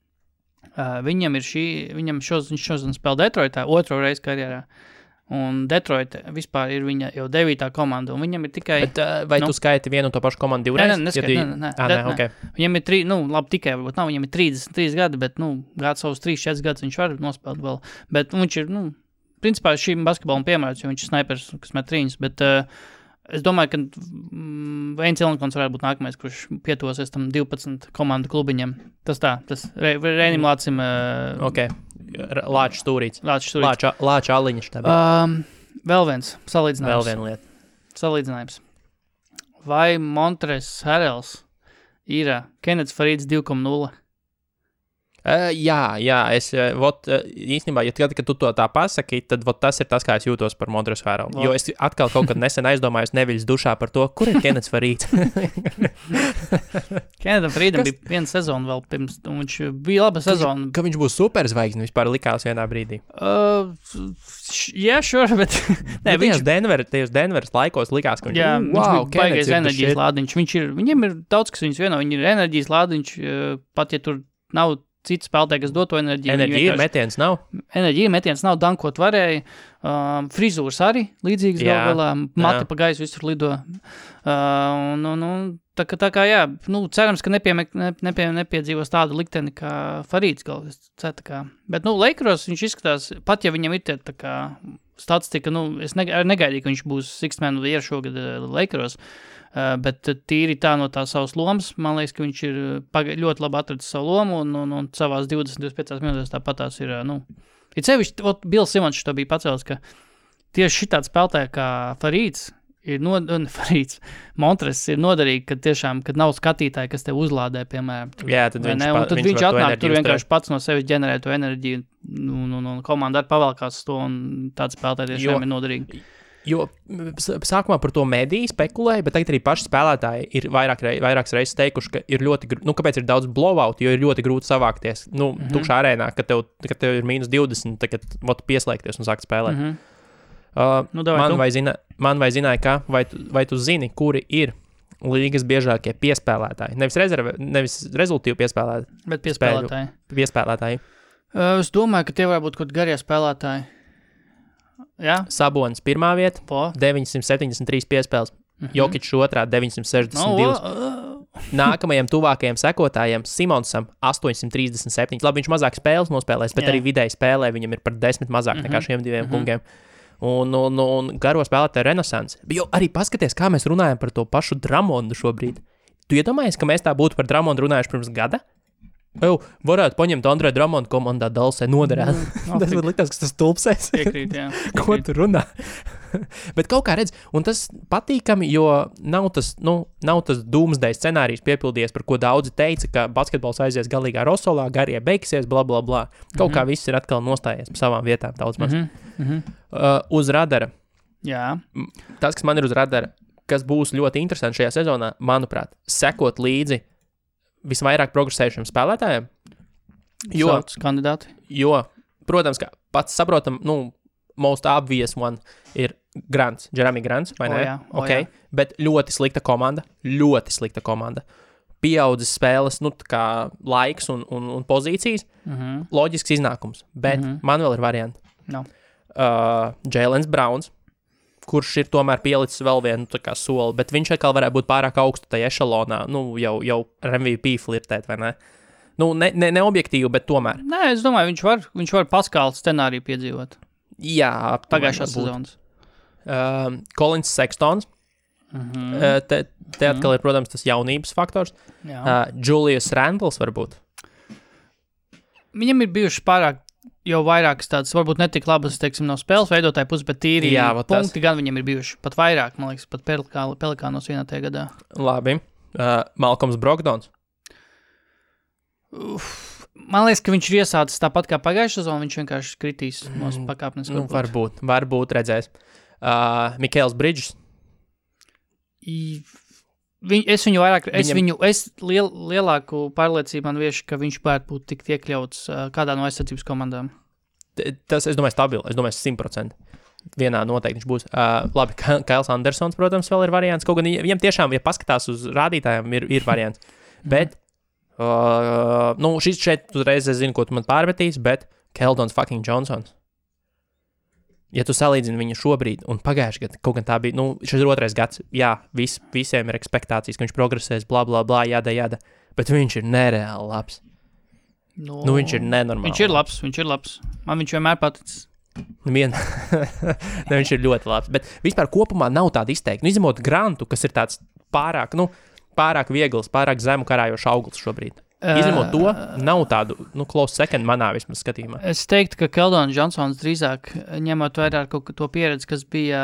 Viņam šodien spēlē Detroitā, otro reizi karjerā. Un Detroit vispār ir viņa jau 9. komanda, un viņam ir tikai... Bet vai tu skaiti vienu un to pašu komandu divreiz? Nē. Viņam ir viņam ir 33 gadi, bet, nu, gadu savus 3-4 gadus viņš var nospēlēt vēl. Bet viņš ir, nu, principā šīm basketbalam piemērots, jo viņš ir snaipers, kas met trīņas, bet Es domāju, ka Veins Ilnikons varētu būt nākamais, kurš pietosies tam 12 komandu klubiņam. Tas tā, tas Reinim Lācim... Lāčs stūrīts. Lāča aliņš tev. Vēl viens salīdzinājums. Vēl viena lieta. Salīdzinājums. Vai Montrezl Harrells ir Kenets Farīds 2.0? Jā, īstenībā, ja tikai, kad tu to tā pasaki, tad tas ir tas, kā es jūtos par Montrezl Harrellu. Jo es atkal kaut kad nesen aizdomājos neviļas dušā par to, kur ir Kenets Farīds. Kenetam Farīdam bija viena sezona vēl pirms, un viņš bija laba sezona. Ka viņš būs superzvaigzne vispār likās vienā brīdī. Bet... Nē, tieši Denveras laikos likās, ka viņš bija baigais enerģijas lādiņš. Viņiem ir daudz, kas viņus vieno. Viņi ir enerģijas lādiņš, pat ja tur nav cits spēlētāji, kas doto enerģiju. Enerģija metiens nav, dankot varēja. Frizūrs arī līdzīgs galvēlā. Mati pa gaisu visur lido. Cerams, ka nepiedzīvos tādu likteni kā Farīds galvēs. Bet, Lakeros viņš izskatās, pat ja viņam ir tā kā statistika, es negaidīju, ka viņš būs Sixth Man of the Year šogad Lakeros, bet tīri tā no tā savas lomas, man liekas, ka viņš ir ļoti labi atradis savu lomu, un savās 20-25 minūtēs tāpat tās ir, Ir sevišķi, Bils Simons šito bija pacēlis, ka tieši šitāds spēlētāja kā Montrezls ir noderīgi, ka tiešām, kad nav skatītāji, kas tev uzlādē, piemēram. Jā, tad viņš atnāk, tur vienkārši pats no sevis ģenerē to enerģiju, un komanda arī pavalkās to, un tāds spēlētāji tiešām ir noderīgi. Jo sākumā par to mediju spekulēja, bet tagad arī paši spēlētāji ir vairākas reizes teikuši, ka ir ļoti grūti, kāpēc ir daudz blowout, jo ir ļoti grūti savākties, tukšā arēnā, kad tev ir -20, tagad pieslēgties un sākt spēlēt. Mm-hmm. Man vai zināja, vai tu zini, kuri ir līgas biežākie piespēlētāji, nevis rezultīvu piespēlētāji, bet piespēlētāji. Es domāju, ka tie varētu būt kaut garie spēlētāji. Jā. Sabonis pirmā vieta, 973 piespēles, Jokić otrā, 962. Nākamajiem tuvākajiem sekotājiem Simonsam 837. Labi, viņš mazāk spēles nospēlēs, bet arī vidēji spēlē viņam ir par 10 mazāk nekā šiem diviem kungiem. Un garo spēlētāju renesansi. Jo arī paskaties, kā mēs runājam par to pašu Dramondu šobrīd. Tu iedomājies, ka mēs tā būtu par Dramondu runājuši pirms gada? Varētu paņemt Andreja Dramonda komandā Dallasē noderēt. Tas var likties, ka tas tulpsēs. Piekrīt, jā. Ko tu runā? Bet kaut kā redz, un tas patīkami, jo nav tas doomsday scenārijs piepildies, par ko daudzi teica, ka basketbols aizies galīgā rosolā, garie beigsies, bla, bla, bla. Kaut kā viss ir atkal nostājies pa savām vietām daudz maz. Uz radara. Jā. Tas, kas man ir uz radara, kas būs ļoti interesanti šajā sezonā, manuprāt, sekot līdzi visvairāk progresējušiem spēlētājiem, jo, protams, ka pats saprotam, most obvious one ir Grants, Jeremy Grants, vai ne? Jā. Bet ļoti slikta komanda. Pieaudzis spēles, kā laiks un pozīcijas, loģisks iznākums, bet man vēl ir varianti. Jailens Browns, kurš ir tomēr pielicis vēl vienu soli, bet viņš atkal varētu būt pārāk augstu tajā ešalonā, jau ar MVP flirtēt, vai ne? Ne objektīvi, bet tomēr. Nē, es domāju, viņš var Paskals scenāriju piedzīvot. Jā. Pagājušās sezonas. Collins Sextons. Te atkal ir, protams, tas jaunības faktors. Julius Randles varbūt. Viņam ir bijuši pārāk jau vairākas tādas, varbūt netik labas, no spēles veidotāja puses, bet tīri punkti gan viņam ir bijuši pat vairāk, man liekas, pat Pelikānos vienā tajā gadā. Labi. Malcolms Brogdons? Man liekas, ka viņš ir iesācis tāpat kā pagājušā sezonā, viņš vienkārši kritīs mūsu pakāpnes. Varbūt redzēs. Mikels Bridges? Lielāku pārliecību man vieši, ka viņš varētu būt tik iekļauts kādā no aizsardzības komandām. Tas, es domāju, stabili. Es domāju, 100%. Vienā noteikti viņš būs. Labi, Kails Andersons, protams, vēl ir variants. Kaut gan viņam tiešām, ja paskatās uz rādītājiem, ir variants. Bet, šis šeit uzreiz es zinu, ko tu man pārmetīs, bet Keldons fucking Johnsons. Ja tu salīdzini viņu šobrīd un pagājuši gadu, kaut gan tā bija, šis ir otrais gads, jā, visiem ir ekspektācijas, ka viņš progresēs, bla, bla, bla, jāda, bet viņš ir nereāli labs. Viņš ir nenormāli. Viņš ir labs. Man viņš vienmēr paticis. Ne, viņš ir ļoti labs, bet vispār kopumā nav tāda izteikta. Nu, izņemot Grantu, kas ir tāds pārāk, nu, pārāk viegls, pārāk zemu karājošs auglis šobrīd. Izņemot to, nav tādu, nu, close second manā vismaz skatījumā. Es teiktu, ka Keldons Džonsons drīzāk ņemot vairāk kaut to pieredzi, kas bija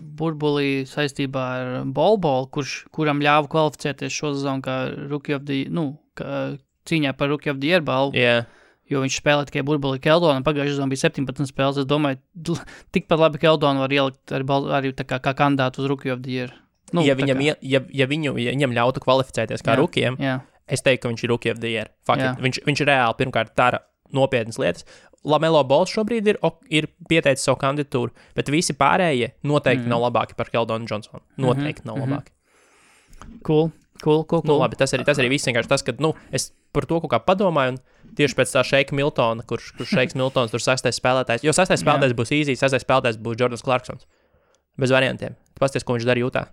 burbulī saistībā ar Bol-Bol, kuram ļāva kvalificēties šo sezonu kā Rookie of the, nu, kā cīņā par Rookie of the Year balvu. Yeah. Jo viņš spēlē tikai burbuli Keldonu, pagājušajā sezonā bija 17 spēles. Es domāju, tikpat labi Keldonu var ielikt arī tā kā kandidātu uz Rookie of the Year. Nu, ja viņam ja viņam ļautu kvalificēties kā rukiem, es teiktu, ka viņš ir Rookie of the Year. Faktiski viņš reāli pirmkārt tāra nopietnas lietas. LaMelo Ball šobrīd ir pieteicis savu kandidatūru, bet visi pārējie noteikti nav labāki par Keldonu Džonsonu. Noteikti nav labāki. Cool. Nu, labi, tas arī viss vienkārši tas, kad, nu, es par to kaut kā padomāju, un tieši pēc tā Šeika Miltona, kurš Šeiks Miltons tur 6. spēlētājs, jo 6. spēlētājs būs easy, 6. spēlētājs būs Jordans Clarksons. Bez variantiem. Pasties, ko viņš dara jūtā.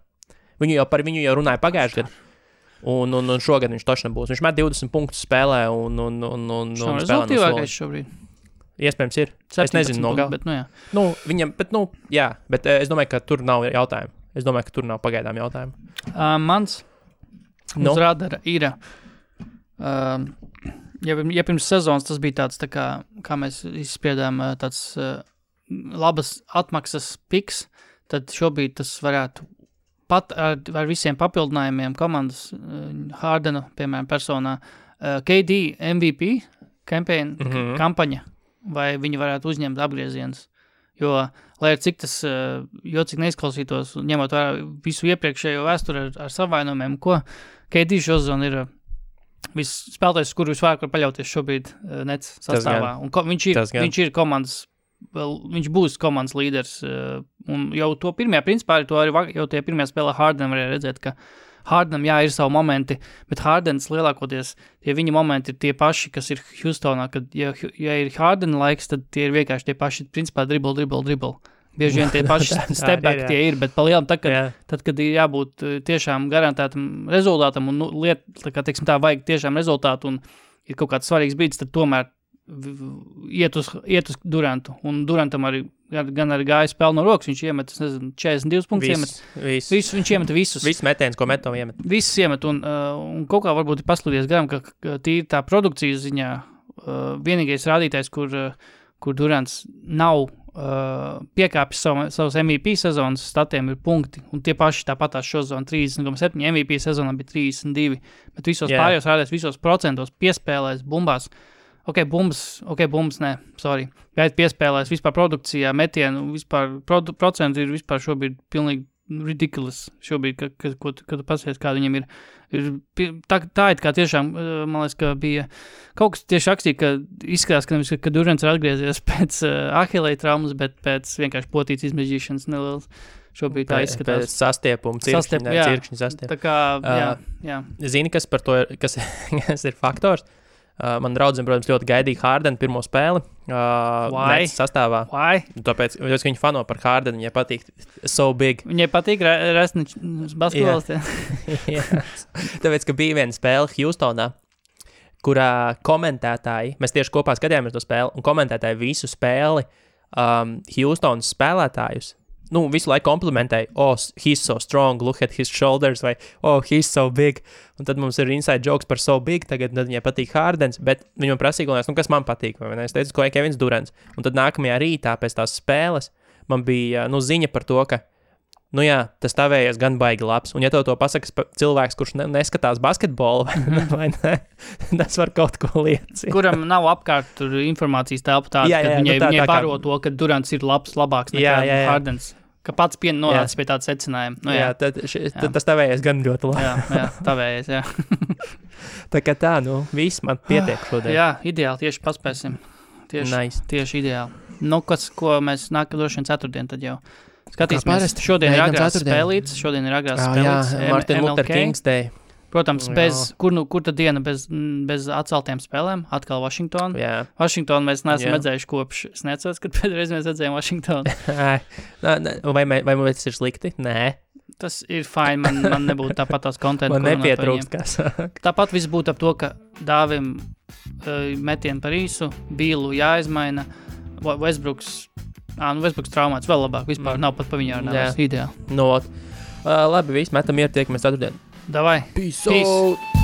Par viņu jau runāja pagājuši gadu. Un šogad viņš toši nebūs. Viņš met 20 punktus spēlē un spēlē no sola. Iespējams ir. Es nezinu no gala. Nu, viņam, bet, nu, jā, bet es domāju, ka tur nav jautājumu. Es domāju, ka tur nav pagaidām jautājumu. Mans uz radara ir, ja pirms sezonas tas bija tāds, tā kā mēs izspiedām, tāds labas atmaksas piks, tad šobrīd tas varētu pat ar visiem papildinājumiem komandas Hardena, piemēram, personā, KD MVP kampaņa, vai viņi varētu uzņemt apgriezienus. Jo, lai ir cik tas, jo cik neizklausītos, ņemot vērā visu iepriekšējo vēsturi ar savainojumiem, ko KD šo sezonu ir viss spēlētājs, kuru visvairāk var paļauties šobrīd Nets sastāvā. Un viņš ir komandas viņš būs komandas līderis, un jau to pirmajā principā, to arī jau tie pirmajā spēlē Hardenam varēja redzēt, ka Hardenam, jā, ir savu momenti, bet Hardens lielākoties, tie viņa momenti ir tie paši, kas ir Houstonā, kad, ja ir Hardena laiks, tad tie ir vienkārši tie paši, principā, dribble. Bieži vien tie paši step back tie ir, bet palielam tad, kad ir jābūt tiešām garantētam rezultātam, un liet, tā kā, teiksim tā, vajag tiešām rezultātu, un ir kaut kāds svarīgs brīdis, tad tomēr iet uz Durantu, un Durantam arī gan arī gāja spēle no rokas, viņš iemet, es nezinu, 42 punktus viņš iemet visus. Viss metiens, ko metam iemet. Visus iemet, un kaut kā varbūt ir paslūdies garam, ka tīri tā produkcijas ziņā vienīgais rādītājs, kur Durants nav piekāpis savus MVP sezonas statiem, ir punkti, un tie paši tāpatās šo sezonu 30,7, MVP sezonā bija 32, bet visos pārējos rādēs, visos procentos, piespēlēs, bumbās. Gaidu piespēlēs vispār produkcijā, metienu, vispār procenti ir vispār šobrīd pilnīgi ridiculous šobrīd, kad tu pasies, kāda viņam ir tā it kā tiešām, man liekas, ka bija kaut kas tieši rakstīja, ka izskatās, ka Durants ir atgriezies pēc Ahilleja traumas, bet pēc vienkārši potīts izmežģīšanas nelielas. Šobrīd tā izskatās. Pēc sastiepuma, cirkšņa sastiepuma. Tā kā, jā. Zini, kas par to ir, kas ir faktors? Man draudzim, protams, ļoti gaidīja Hardenu pirmo spēli Nets sastāvā. Why? Tāpēc, ka viņi fano par Hardenu, viņai patīk so big. Viņai patīk resniņš basketbols, jā. Tāpēc, ka bija viena spēle Houstonā, kurā komentētāji, mēs tieši kopā skatījāmies to spēli, un komentētāji visu spēli Houstonas spēlētājus, nu, visu laiku komplimentēja, oh, he's so strong, look at his shoulders, vai, oh, he's so big. Un tad mums ir inside jokes par so big, tagad viņai patīk Hardens, bet viņam prasīja, galvenais, nu, kas man patīk, vai es teicu, ko ir Kevins Durants. Un tad nākamajā rītā pēc tās spēles man bija, nu, ziņa par to, ka, nu jā, tas tavējais gan baigi labs. Un ja to pasakas cilvēks, kurš neskatās basketbolu, vai ne, tas var kaut ko liecīt. Kuram nav apkārt tur informācijas telpa tāda, ka viņai pāro to, ka Durants ir labāks nekā Hardens. Ka pats nonācis pie tāda secinājuma. Nu, tad tas tavējais gan ļoti labi. Jā, tavējais. Tā kā tā, nu, viss man pietiek šodien. Jā, ideāli, tieši paspēsim. Tieši ideāli. Nu, ko mēs nākam droši vien ceturtdien tad jau. Skatīsimies, šodien ir agrās spēlītas. Martin Luther King's Day. Protams, kurta diena bez atceltiem spēlēm, atkal Washington. Jā. Washington mēs neesam redzējuši kopš, es neatceros, kad pēdreiz mēs redzējām Washington. Vai tas ir slikti? Nē. Tas ir fine, man nebūtu tāpat tās kontentu. Man nepietrūkst, kas. Tāpat viss būtu ap to, ka Dāvim metienu par īsu, Bīlu jāizmaina. Westbrooks. Nu Westbrooks traumāts vēl labāk. Vispār nav pat pa viņu jārunās. Ideāli. Labi, viss, metam ieri, tiekamies ceturtdien. Davai. Peace out.